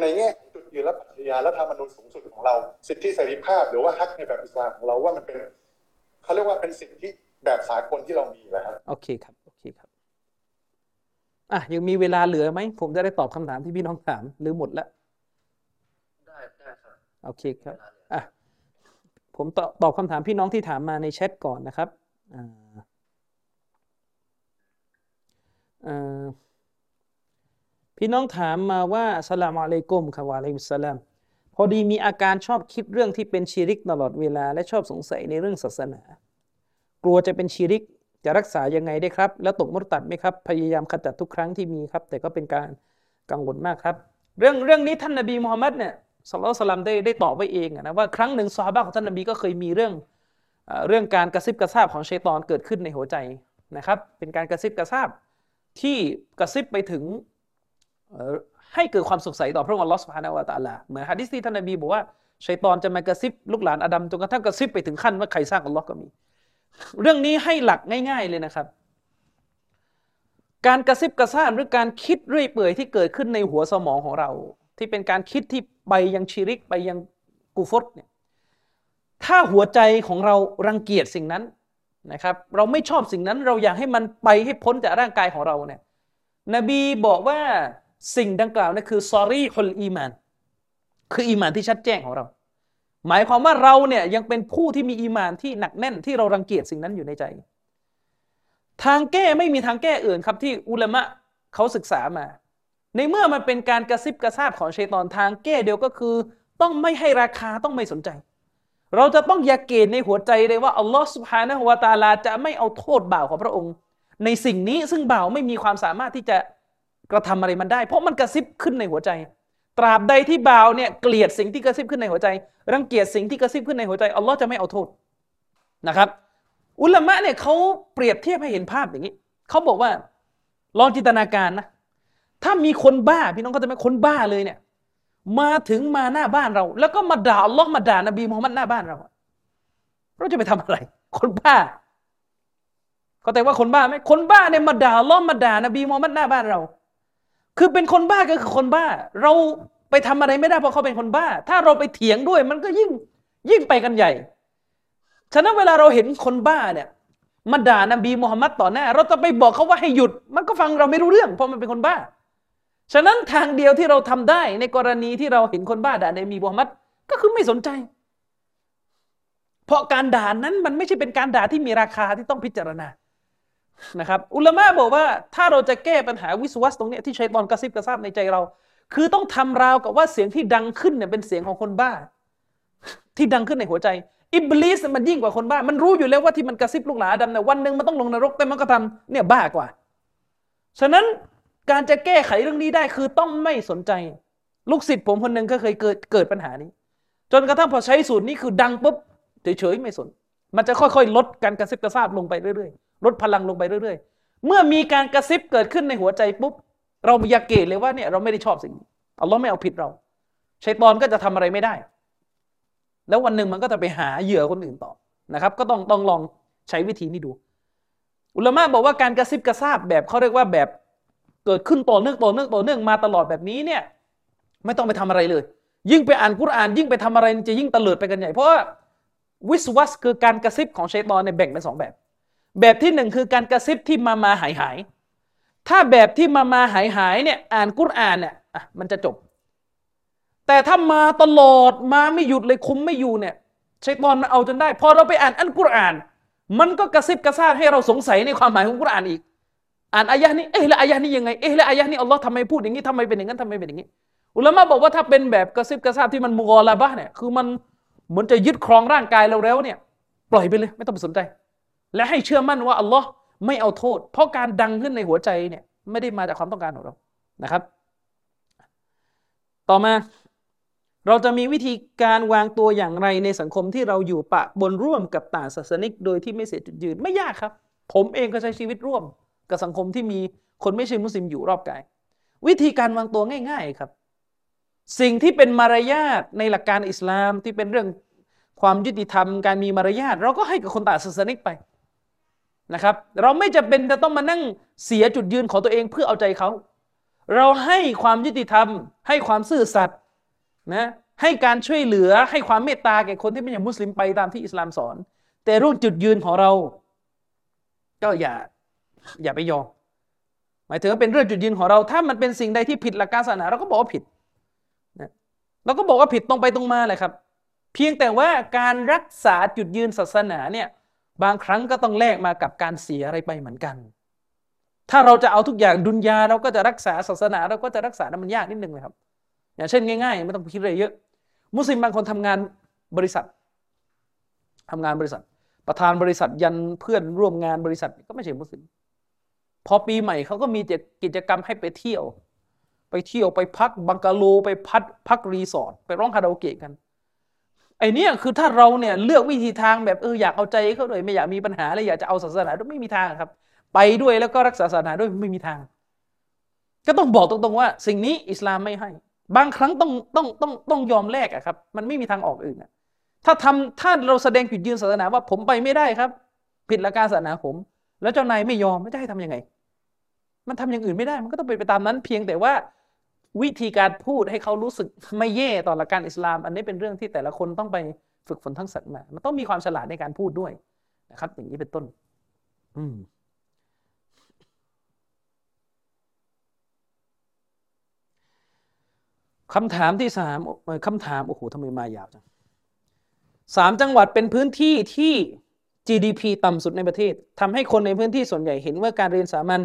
ในแง่ของจุดยืนและปรัชญาและธรรมนูญสูงสุดของเราสิทธิเสรีภาพหรือว่าฮักในแบบอิสลามของเราว่ามันเป็นเขาเรียกว่าเป็นสิทธิแบบสากลที่เรามีนะครับโอเคครับโอเคครับยังมีเวลาเหลือไหมผมจะได้ตอบคำถามที่พี่น้องถามหรือหมดแล้วได้ครับโอเคครับผมตอบคำถามพี่น้องที่ถามมาในแชทก่อนนะครับพี่น้องถามมาว่าอัสสลามุอะลัยกุมค่ะวะอะลัยกุมสลามพอดีมีอาการชอบคิดเรื่องที่เป็นชิริกตลอดเวลาและชอบสงสัยในเรื่องศาสนากลัวจะเป็นชิริกจะรักษายังไงได้ครับแล้วตกมุรตัดไหมครับพยายามขจัดทุกครั้งที่มีครับแต่ก็เป็นการกังวลมากครับเรื่องนี้ท่านนบีมูฮัมมัดเนี่ยศ็อลลัลลอฮุอะลัยฮิวะซัลลัมได้ตอบไว้เองนะว่าครั้งหนึ่งซอฮาบะห์ของท่านนบีก็เคยมีเรื่องการกระซิบกระซาบของชัยฏอนเกิดขึ้นในหัวใจนะครับเป็นการกระซิบกระซาบ ที่กระซิบไปถึงให้เกิดความสงสัยต่อพระองค์อัลลอฮฺซุบฮานะฮูวะตะอาลาเหมือนหะดีษที่ท่านนบีบอกว่าชัยฏอนจะมากระซิบลูกหลานอาดัมจนกระทั่งกระซิบไปถึงขั้นว่าใครสร้างอัลลอฮ์ก็มีเรื่องนี้ให้หลักง่ายๆเลยนะครับการกระซิบกระซาบหรือการคิดเรื่อยเปื่อยที่เกิดขึ้นในหัวสมองของเราที่เป็นการคิดที่ไปยังชิริกไปยังกุฟรเนี่ยถ้าหัวใจของเรารังเกียจสิ่งนั้นนะครับเราไม่ชอบสิ่งนั้นเราอยากให้มันไปให้พ้นจากร่างกายของเราเนี่ยนบีบอกว่าสิ่งดังกล่าวนั่นคือซอรีฮุลอีมานคืออีมานที่ชัดแจ้งของเราหมายความว่าเราเนี่ยยังเป็นผู้ที่มีอีมานที่หนักแน่นที่เรารังเกียจสิ่งนั้นอยู่ในใจทางแก้ไม่มีทางแก้อื่นครับที่อุลามะเขาศึกษามาในเมื่อมันเป็นการกระซิบกระซาบของชัยฏอนทางแก้เดียวก็คือต้องไม่ให้ราคาต้องไม่สนใจเราจะต้องอย่าเกณฑ์ในหัวใจเลยว่าอัลลอฮฺซุบฮานะฮูวะตะอาลาจะไม่เอาโทษบ่าวของพระองค์ในสิ่งนี้ซึ่งบ่าวไม่มีความสามารถที่จะกระทำอะไรมันได้เพราะมันกระซิบขึ้นในหัวใจตราบใดที่บ่าวเนี่ยเกลียดสิ่งที่กระซิบขึ้นในหัวใจรังเกียจสิ่งที่กระซิบขึ้นในหัวใจอัลลอฮฺจะไม่เอาโทษนะครับอุลามะเนี่ยเขาเปรียบเทียบให้เห็นภาพอย่างนี้เขาบอกว่าลองจินตนาการนะถ้ามีคนบ้าพี่น้องเขาจะไม่คนบ้าเลยเนี่ยมาถึงมาหน้าบ้านเราแล้วก็มาด่าอัลลอฮ์มาด่านบีมุฮัมมัดหน้าบ้านเราเราจะไปทำอะไรคนบ้าเข้าใจว่าคนบ้าไหมคนบ้าเนี่ยมาด่าอัลลอฮ์มาด่านบีมุฮัมมัดหน้าบ้านเราคือเป็นคนบ้าก็คือคนบ้าเราไปทำอะไรไม่ได้เพราะเขาเป็นคนบ้าถ้าเราไปเถียงด้วยมันก็ยิ่งไปกันใหญ่ฉะนั้นเวลาเราเห็นคนบ้าเนี่ยมาด่านบีมุฮัมมัดต่อหน้าเราจะไปบอกเขาว่าให้หยุดมันก็ฟังเราไม่รู้เรื่องเพราะมันเป็นคนบ้าฉะนั้นทางเดียวที่เราทำได้ในกรณีที่เราเห็นคนบ้าด่าในมีมุฮัมมัดก็คือไม่สนใจเพราะการด่านั้นมันไม่ใช่เป็นการด่าที่มีราคาที่ต้องพิจารณานะครับอุลามะบอกว่าถ้าเราจะแก้ปัญหาวิสวัสตรงนี้ที่ชัยฏอนกระซิบกระซาบในใจเราคือต้องทำราวกับว่าเสียงที่ดังขึ้นเนี่ยเป็นเสียงของคนบ้าที่ดังขึ้นในหัวใจอิบลิสมันยิ่งกว่าคนบ้ามันรู้อยู่แล้วว่าที่มันกระซิบลูกหลานอาดัมเนี่ยวันนึงมันต้องลงนรกแต่มันก็ทำเนี่ยบ้ากว่าฉะนั้นการจะแก้ไขเรื่องนี้ได้คือต้องไม่สนใจลูกศิษย์ผมคนหนึ่งก็เคยเกิดปัญหานี้จนกระทั่งพอใช้สูตรนี้คือดังปุ๊บเฉยๆไม่สนมันจะค่อยๆลดการกระซิบกระซาบลงไปเรื่อยๆลดพลังลงไปเรื่อยๆเมื่อมีการกระซิบเกิดขึ้นในหัวใจปุ๊บเราอย่าเกลียดเลยว่าเนี่ยเราไม่ได้ชอบสิ่งนี้อัลเลาะห์ไม่เอาผิดเราชัยฏอนก็จะทำอะไรไม่ได้แล้ววันหนึ่งมันก็จะไปหาเหยื่อคนอื่นต่อนะครับก็ต้องลองใช้วิธีนี้ดูอุลามะบอกว่าการกระซิบกระซาบแบบเขาเรียกว่าแบบเกิดขึ้นต่อเนื่องมาตลอดแบบนี้เนี่ยไม่ต้องไปทำอะไรเลยยิ่งไปอ่านกุรอานยิ่งไปทำอะไรจะยิ่งตะเลิดไปกันใหญ่เพราะว่าวิสวัสคือการกระซิบของชัยฏอนเนี่ยแบ่งเป็นสองแบบที่หนึ่งคือการกระซิบที่มาหายถ้าแบบที่มาหายเนี่ยอ่านกุรอานเนี่ยมันจะจบแต่ถ้ามาตลอดมาไม่หยุดเลยคุมไม่อยู่เนี่ยชัยฏอนมันเอาจนได้พอเราไปอ่านอัลกุรอานมันก็กระซิบกระซาบให้เราสงสัยในความหมายของกุรอานอีกอ่านอายะห์นี้แล้วอายะห์นี้ยังไงแล้วอายะห์นี้อัลเลาะห์ทำไมพูดอย่างนี้ทำไมเป็นอย่างนั้นทำไมเป็นอย่างนี้อุลามะบอกว่าถ้าเป็นแบบกระซิบกระซาบที่มันมุฆอละบะห์เนี่ยคือมันเหมือนจะยึดครองร่างกายเราแล้วเนี่ยปล่อยไปเลยไม่ต้องไปสนใจและให้เชื่อมั่นว่าอัลเลาะห์ไม่เอาโทษเพราะการดังขึ้นในหัวใจเนี่ยไม่ได้มาจากความต้องการของเรานะครับต่อมาเราจะมีวิธีการวางตัวอย่างไรในสังคมที่เราอยู่ปะปนร่วมกับต่างศาสนิกโดยที่ไม่เสียจุดยืนไม่ยากครับผมเองก็ใช้ชีวิตร่วมกับสังคมที่มีคนไม่ใช่มุสลิมอยู่รอบกายวิธีการวางตัวง่ายๆครับสิ่งที่เป็นมารยาทในหลักการอิสลามที่เป็นเรื่องความยุติธรรมการมีมารยาทเราก็ให้กับคนต่างศาสนิกไปนะครับเราไม่จำเป็นจะต้องมานั่งเสียจุดยืนของตัวเองเพื่อเอาใจเขาเราให้ความยุติธรรมให้ความซื่อสัตย์นะให้การช่วยเหลือให้ความเมตตาแก่คนที่ไม่ใช่มุสลิมไปตามที่อิสลามสอนแต่เรื่องจุดยืนของเราก็อย่าไปยอมหมายถึงว่าเป็นเรื่องจุดยืนของเราถ้ามันเป็นสิ่งใดที่ผิดหลักการศาสนาเราก็บอกว่าผิดนะเราก็บอกว่าผิดตรงไปตรงมาแหละครับเพียงแต่ว่าการรักษาจุดยืนศาสนาเนี่ยบางครั้งก็ต้องแลกมากับการเสียอะไรไปเหมือนกันถ้าเราจะเอาทุกอย่างดุนยาเราก็จะรักษาศาสนาเราก็จะรักษามันยากนิดนึงเลยครับอย่างเช่นง่ายๆไม่ต้องคิดอะไรเยอะมุสลิมบางคนทำงานบริษัทประธานบริษัทยันเพื่อนร่วมงานบริษัทก็ไม่ใช่มุสลิมพอปีใหม่เขาก็มีกิจกรรมให้ไปเที่ยวไปพักบังกะโลไปพักรีสอร์ทไปร้องคาราโอเกะกันไอเนี้ยคือถ้าเราเนี่ยเลือกวิธีทางแบบอยากเอาใจเขาเลยไม่อยากมีปัญหาเลยอยากจะเอาศาสนาด้วยไม่มีทางครับ ไปด้วยแล้วก็รักษาศาสนาด้วยไม่มีทางก็ต้องบอกตรงๆว่าสิ่งนี้อิสลามไม่ให้บางครั้งต้องยอมแลกอะครับมันไม่มีทางออกอื่นอะถ้าเราแสดงจุดยืนศาสนาว่าผมไปไม่ได้ครับผิดหลักการศาสนาผมแล้วเจ้านายไม่ยอมไม่ได้ให้ทำยังไงมันทำอย่างอื่นไม่ได้มันก็ต้องเป็นไปตามนั้นเพียงแต่ว่าวิธีการพูดให้เขารู้สึกไม่แย่ต่อหลักการอิสลามอันนี้เป็นเรื่องที่แต่ละคนต้องไปฝึกฝนทั้งสัตว์มามันต้องมีความฉลาดในการพูดด้วยนะครับอย่างนี้เป็นต้นคำถามที่3คำถามโอ้โหทำไมมายาวจัง3จังหวัดเป็นพื้นที่ที่ GDP ต่ำสุดในประเทศทำให้คนในพื้นที่ส่วนใหญ่เห็นว่าการเรียนสามัญ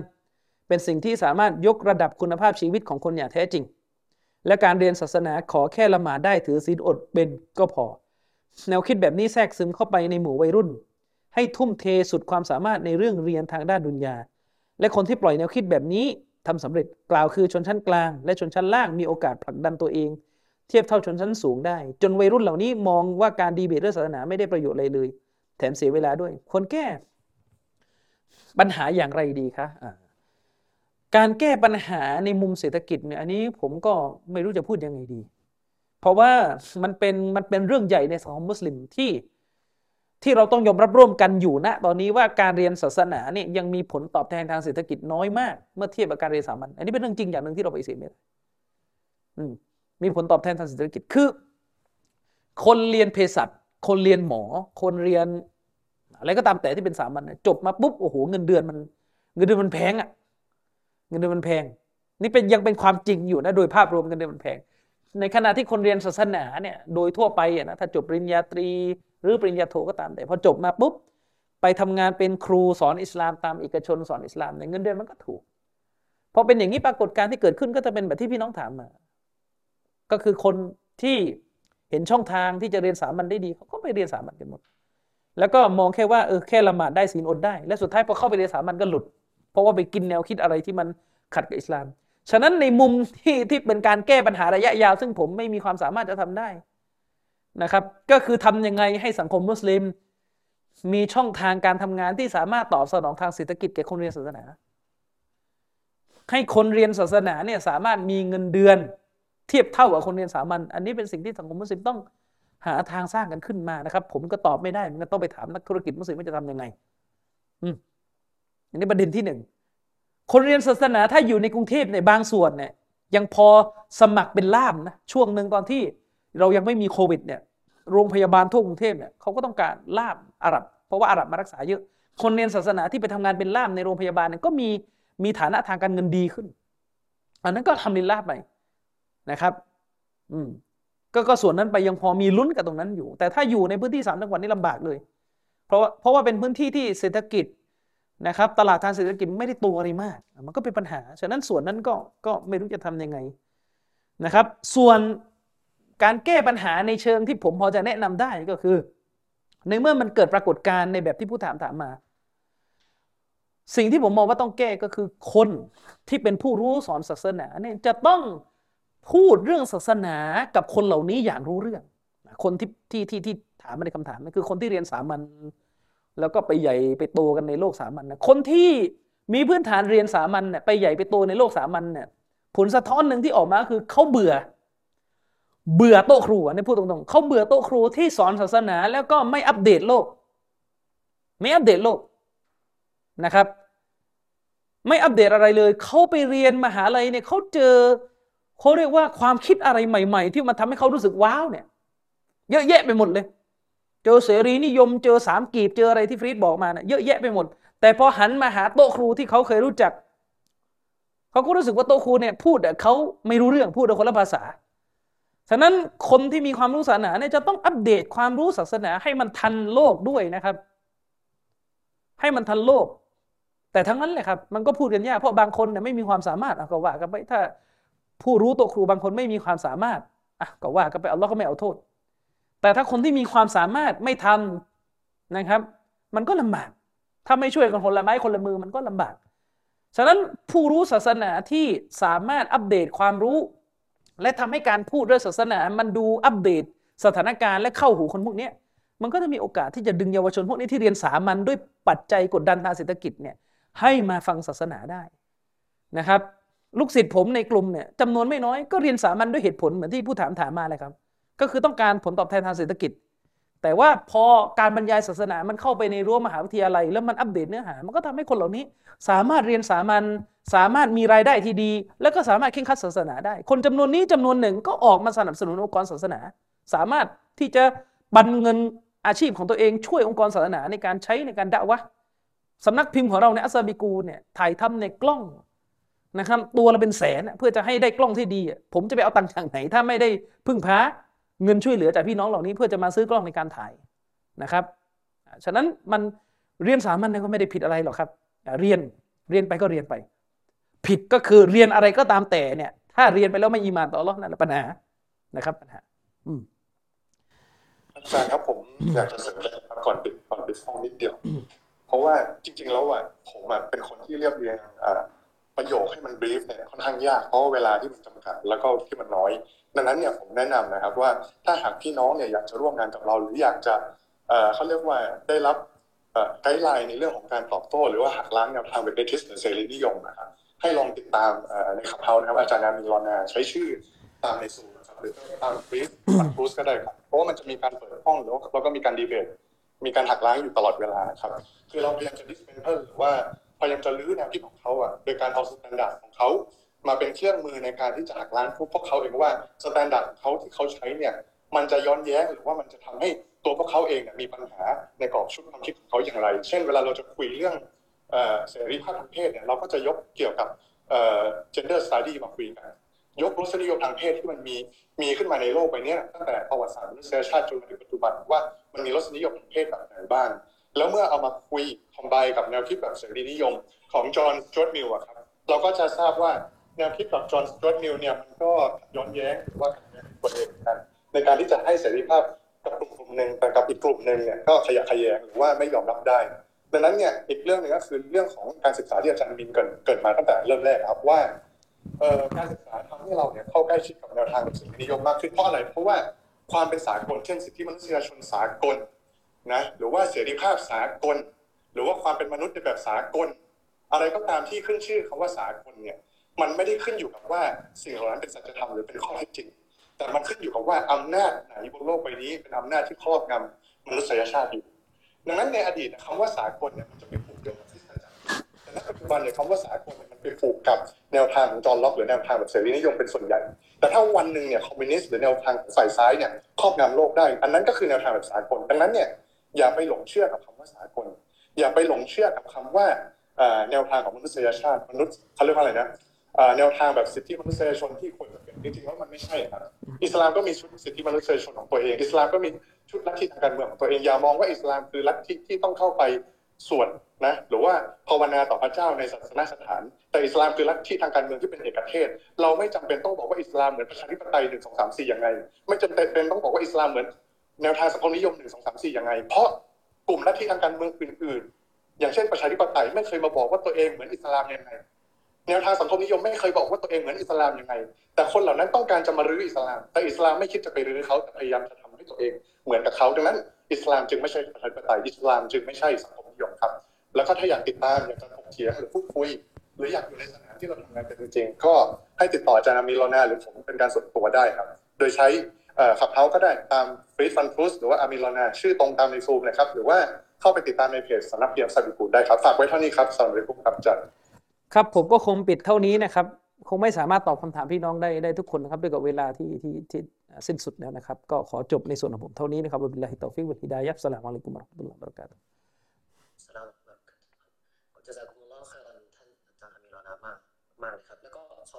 เป็นสิ่งที่สามารถยกระดับคุณภาพชีวิตของคนอย่างแท้จริงและการเรียนศาสนาขอแค่ละหมาดได้ถือศีลอดเป็นก็พอแนวคิดแบบนี้แทรกซึมเข้าไปในหมู่วัยรุ่นให้ทุ่มเทสุดความสามารถในเรื่องเรียนทางด้านดุนยาและคนที่ปล่อยแนวคิดแบบนี้ทำสำเร็จกล่าวคือชนชั้นกลางและชนชั้นล่างมีโอกาสผลักดันตัวเองเทียบเท่าชนชั้นสูงได้จนวัยรุ่นเหล่านี้มองว่าการดีเบตเรื่องศาสนาไม่ได้ประโยชน์อะไรเลยแถมเสียเวลาด้วยควรแก้ปัญหาอย่างไรดีคะการแก้ปัญหาในมุมเศรษฐกิจเนี่ยอันนี้ผมก็ไม่รู้จะพูดยังไงดีเพราะว่ามันเป็นเรื่องใหญ่ในสังคมมุสลิมที่เราต้องยอมรับร่วมกันอยู่ณตอนนี้ว่าการเรียนศาสนาเนี่ยยังมีผลตอบแทนทางเศรษฐกิจน้อยมากเมื่อเทียบกับการเรียนสามัญอันนี้เป็นเรื่องจริงอย่างนึงที่เราปฏิเสธไม่ได้มีผลตอบแทนทางเศรษฐกิจคือคนเรียนเภสัชคนเรียนหมอคนเรียนอะไรก็ตามแต่ที่เป็นสามัญจบมาปุ๊บโอ้โหเงินเดือนมันแพงอ่ะเงินเดือนมันแพงนี่เป็นยังเป็นความจริงอยู่นะโดยภาพรวมเงินเดือนมันแพงในขณะที่คนเรียนศาสนาเนี่ยโดยทั่วไปอ่ะนะถ้าจบปริญญาตรีหรือปริญญาโทก็ตามแต่พอจบมาปุ๊บไปทำงานเป็นครูสอนอิสลามตามเอกชนสอนอิสลามเนี่ยเงินเดือนมันก็ถูกพอเป็นอย่างนี้ปรากฏการณ์ที่เกิดขึ้นก็จะเป็นแบบที่พี่น้องถามมาก็คือคนที่เห็นช่องทางที่จะเรียนสามัญได้ดีเขาก็ไปเรียนสามัญกันหมดแล้วก็มองแค่ว่าแค่ละหมาดได้ศีลอดได้และสุดท้ายพอเข้าไปเรียนสามัญก็หลุดเพราะว่าไปกินแนวคิดอะไรที่มันขัดกับอิสลามฉะนั้นในมุมที่เป็นการแก้ปัญหาระยะยาวซึ่งผมไม่มีความสามารถจะทำได้นะครับก็คือทำยังไงให้สังคมมุสลิมมีช่องทางการทำงานที่สามารถตอบสนองทางเศรษฐกิจแก่คนเรียนศาสนาให้คนเรียนศาสนาเนี่ยสามารถมีเงินเดือนเทียบเท่ากับคนเรียนสามัญอันนี้เป็นสิ่งที่สังคมมุสลิมต้องหาทางสร้างกันขึ้นมานะครับผมก็ตอบไม่ได้มันก็ต้องไปถามนักธุรกิจมุสลิมว่าจะทำยังไงอันนี้ประเด็นที่1คนเรียนศาสนาถ้าอยู่ในกรุงเทพในบางส่วนเนี่ยยังพอสมัครเป็นล่ามนะช่วงนึงตอนที่เรายังไม่มีโควิดเนี่ยโรงพยาบาลทั่วกรุงเทพเนี่ยเขาก็ต้องการล่ามอาหรับเพราะว่าอาหรับมารักษาเยอะคนเรียนศาสนาที่ไปทำงานเป็นล่ามในโรงพยาบาลเนี่ยก็มีฐานะทางการเงินดีขึ้นอันนั้นก็ทำลิลลาห์ไปนะครับก็ส่วนนั้นไปยังพอมีลุ้นกับตรงนั้นอยู่แต่ถ้าอยู่ในพื้นที่3จังหวัดนี่ลำบากเลยเพราะว่าเป็นพื้นที่ที่เศรษฐกิจนะครับตลาดทางเศรษฐกิจไม่ได้โตอะไรมากมันก็เป็นปัญหาฉะนั้นส่วนนั้นก็ไม่รู้จะทำยังไงนะครับส่วนการแก้ปัญหาในเชิงที่ผมพอจะแนะนำได้ก็คือในเมื่อมันเกิดปรากฏการณ์ในแบบที่ผู้ถามมาสิ่งที่ผมมองว่าต้องแก้ก็คือคนที่เป็นผู้รู้สอนศาสนาเนี่ยจะต้องพูดเรื่องศาสนากับคนเหล่านี้อย่างรู้เรื่องคนที่ถามมาในคำถามคือคนที่เรียนสามัญแล้วก็ไปใหญ่ไปโตกันในโลกสามัญนะคนที่มีพื้นฐานเรียนสามัญเนี่ยไปใหญ่ไปโตในโลกสามัญเนี่ยผลสะท้อนหนึ่งที่ออกมาคือเขาเบื่อโต๊ะครูเนี่ยพูดตรงๆเขาเบื่อโต๊ะครูที่สอนศาสนาแล้วก็ไม่อัปเดตโลกนะครับไม่อัปเดตอะไรเลยเขาไปเรียนมหาลัยเนี่ยเขาเจอเขาเรียกว่าความคิดอะไรใหม่ๆที่มันทำให้เขารู้สึกว้าวเนี่ยเยอะแยะไปหมดเลยเจอเสรีนิยมเจอสามกีบเจออะไรที่ฟรีดบอกมาเนี่ยเยอะแยะไปหมดแต่พอหันมาหาโต๊ะครูที่เขาเคยรู้จักเขาก็รู้สึกว่าโต๊ะครูเนี่ยพูดเขาไม่รู้เรื่องพูดคนละภาษาฉะนั้นคนที่มีความรู้ศาสนาเนี่ยจะต้องอัปเดตความรู้ศาสนาให้มันทันโลกด้วยนะครับให้มันทันโลกแต่ทั้งนั้นแหละครับมันก็พูดกันยากเพราะบางคนเนี่ยไม่มีความสามารถก็ว่ากันไปถ้าผู้รู้โต๊ะครูบางคนไม่มีความสามารถก็ว่ากันไปอัลเลาะห์ก็ไม่เอาโทษแต่ถ้าคนที่มีความสามารถไม่ทำนะครับมันก็ลำบากถ้าไม่ช่วยกันคนละไม้คนละมือมันก็ลำบากฉะนั้นผู้รู้ศาสนาที่สามารถอัปเดตความรู้และทำให้การพูดเรื่องศาสนามันดูอัปเดตสถานการณ์และเข้าหูคนพวกนี้มันก็จะมีโอกาสที่จะดึงเยาวชนพวกนี้ที่เรียนสามัญด้วยปัจจัยกดดันทางเศรษฐกิจเนี่ย ให้มาฟังศาสนาได้นะครับลูกศิษย์ผมในกลุ่มเนี่ยจำนวนไม่น้อยก็เรียนสามัญด้วยเหตุผลเหมือนที่ผู้ถามมาเลยครับก็คือต้องการผลตอบแทนทางเศรษฐกิจแต่ว่าพอการบรรยายศาสนามันเข้าไปในรั้วมหาวิทยาลัยแล้วมันอัปเดตเนื้อหามันก็ทำให้คนเหล่านี้สามารถเรียนสามัญสามารถมีรายได้ที่ดีแล้วก็สามารถเข่งขัดศาสนาได้คนจำนวนนี้จำนวนหนึ่งก็ออกมาสนับสนุนองค์กรศาสนาสามารถที่จะบันเงินอาชีพของตัวเองช่วยองค์กรศาสนาในการใช้ในการดะวะสำนักพิมพ์ของเราในอัสซาบิกูเนี่ยถ่ายทำในกล้องนะครับตัวละเป็นแสนเพื่อจะให้ได้กล้องที่ดีผมจะไปเอาตังค์จากไหนถ้าไม่ได้พึ่งพาเงินช่วยเหลือจากพี่น้องเหล่านี้เพื่อจะมาซื้อกล้องในการถ่ายนะครับฉะนั้นมันเรียนสามัญก็ไม่ได้ผิดอะไรหรอกครับเรียนไปก็เรียนไปผิดก็คือเรียนอะไรก็ตามแต่เนี่ยถ้าเรียนไปแล้วไม่อีหม่านต่ออัลเลาะห์นั่นแหละปัญหานะครับปัญหาอาจารย์ครับผมอยากจะเสริมเลยครับก่อนไปฟังนิดเดียวเพราะว่าจริงๆแล้วอ่ะผมเป็นคนที่เรียบเรียงประโยคให้มันบรีฟเนี่ยค่อนข้างยากเพราะเวลาที่มันจำกัดแล้วก็ที่มันน้อยดังนั้นเนี่ยผมแนะนำนะครับว่าถ้าหากพี่น้องเนี่ยอยากจะร่วมงานกับเราหรืออยากจะเขาเรียกว่าได้รับไกด์ไลน์ในเรื่องของการตอบโต้หรือว่าหักล้างแนวทางเป็นAtheistหรือเสรีนิยมนะครับให้ลองติดตามในขับเฮาส์นะครับอาจารย์นามินรอนาใช้ชื่อตามในสูตรนะครับหรือตามฟีดบัตรูสก็ได้ครับเพราะว่ามันจะมีการเปิดห้องแล้วก็มีการดีเบตมีการหักล้างอยู่ตลอดเวลาครับคือเราพยายามจะดิสเพนเทอร์หรือว่าพยายามจะลื้อแนวคิดของเขาโดยการเอาสแตนดาร์ดของเขามาเป็นเครื่องมือในการที่จะหักล้างพวกเขาเองว่าสแตนดาร์ดเขาที่เขาใช้เนี่ยมันจะย้อนแย้งหรือว่ามันจะทำให้ตัวพวกเขาเองมีปัญหาในกรอบชุดความคิดของเขาอย่างไรเช่นเวลาเราจะคุยเรื่องเสรีภาพทางเพศเนี่ยเราก็จะยกเกี่ยวกับ gender study มาคุยกันยกรสนิยมทางเพศที่มันมีขึ้นมาในโลกไปเนี่ยตั้งแต่ประวัติศาสตร์มนุษยชาติจนถึงปัจจุบันว่ามันมีรสนิยมทางเพศแบบไหนบ้างแล้วเมื่อเอามาคุยคอมไบกับแนวคิดแบบเสรีนิยมของจอห์น สจ๊วต มิลครับเราก็จะทราบว่าแนวคิดแบบจอห์น สจ๊วต มิลเนี่ยมันก็ย้อนแย้งว่าตัวเองกันในการที่จะให้เสรีภาพกับกลุ่มนึงแต่กับอีกกลุ่มนึงเนี่ยก็ขยะแขยงหรือว่าไม่ยอมรับได้ดังนั้นเนี่ยอีกเรื่องนึงก็คือเรื่องของการศึกษาที่อาจารย์มินเกิดมาตั้งแต่เริ่มแรกครับว่าการศึกษาทำให้เราเนี่ยเข้าใกล้ชิดกับแนวทางเสรีนิยมมากขึ้นเพราะอะไรเพราะว่าความเป็นสากลเช่นสิทธิมนุษยชนสากลนะหรือว่าเสรีภาพสากลหรือว่าความเป็นมนุษย์ในแบบสากลอะไรก็ตามที่ขึ้นชื่อคำว่าสากลเนี่ยมันไม่ได้ขึ้นอยู่กับว่าสิ่งเหล่านั้นเป็นสัจธรรมหรือเป็นข้อเท็จจริงแต่มันขึ้นอยู่กับว่าอำนาจไหนบนโลกใบนี้เป็นอำนาจที่ครอบงำมนุษยชาติอยู่ดังนั้นในอดีตคำว่าสากลเนี่ยมันจะไปผูกโยงกับที่สัจธรรมแต่ในปัจจุบันเนี่ยคำว่าสากลมันไปผูกกับแนวทางของจอห์นล็อกหรือแนวทางแบบเสรีนิยมเป็นส่วนใหญ่แต่ถ้าวันนึงเนี่ยคอมมิวนิสต์หรือแนวทางฝ่ายซ้ายเนี่ยครอบงำโลกได้อันนั้นก็คือแนวทางแบบสากลดังนั้นเนี่ยอย่าไปหลงเชื่อกับคำว่าสากลอย่าไปหลงเชื่อกับคำว่าแนวทางของมนุษยชาติมนุษย์เขาเรียกว่าอะไรนะแนวทางแบบสิทธิมนุษยชนที่ควรจะเป็นจริงๆแล้วมันไม่ใช่ครับอิสลามก็มีชุดสิทธิมนุษยชนของตัวเองอิสลามก็มีชุดลัทธิทางการเมืองของตัวเองอย่ามองว่าอิสลามคือลัทธิที่ต้องเข้าไปสวดนะหรือว่าภาวนาต่อพระเจ้าในศาสนสถานแต่อิสลามคือลัทธิทางการเมืองที่เป็นเอกเทศเราไม่จำเป็นต้องบอกว่าอิสลามเหมือนประชาธิปไตย1 2 3 4อย่างไรไม่จำเป็นต้องบอกว่าอิสลามเหมือนแนวทางสังคมนิยม1 2 3 4อย่างไรเพราะกลุ่มลัทธิทางการเมืองอื่นๆอย่างเช่นประชาธิปไตยไม่เคยมาบอกว่าตัวเองเหมือนอิสลามยังไงแนวทางสังคมนิยมไม่เคยบอกว่าตัวเองเหมือนอิสลามยังไงแต่คนเหล่านั้นต้องการจะมารื้ออิสลามแต่อิสลามไม่คิดจะไปรื้อเขาแต่พยายามจะทำให้ตัวเองเหมือนกับเขาดังนั้นอิสลามจึงไม่ใช่ประชาธิปไตยอิสลามจึงไม่ใช่สังคมนิยมครับแล้วก็ถ้าอยากติดตามอยากจะถกเถียงหรือพูดคุยหรืออยากอยู่ในสถานที่เราทำงานกันจริงๆก็ให้ติดต่ออาจารย์มิโลนาหรือผมเป็นการส่วนตัวได้ครับโดยใช้ขับเท้าก็ได้ตามฟรีดฟันพุสหรือว่าอามิโลนาชื่อตรงตามในซูมนะครับหรือว่าเข้าไปติดตามในเพจสำนักพิมพ์ซาบิกูได้ครับฝากไว้เท่านี้ครับสำหรับผู้กับจัดครับผมก็คงปิดเท่านี้นะครับคงไม่สามารถตอบคำถามพี่น้องได้ทุกคนนะครับด้วยกับเวลาที่สิ้นสุดแล้วนะครับก็ขอจบในส่วนของผมเท่านี้นะครับบิลลาฮิตอฟิกวัลฮิดายะฮ์อัสสลามุอะลัยกุมวะเราะห์มะตุลลอฮิวะบะเราะกาตุฮ์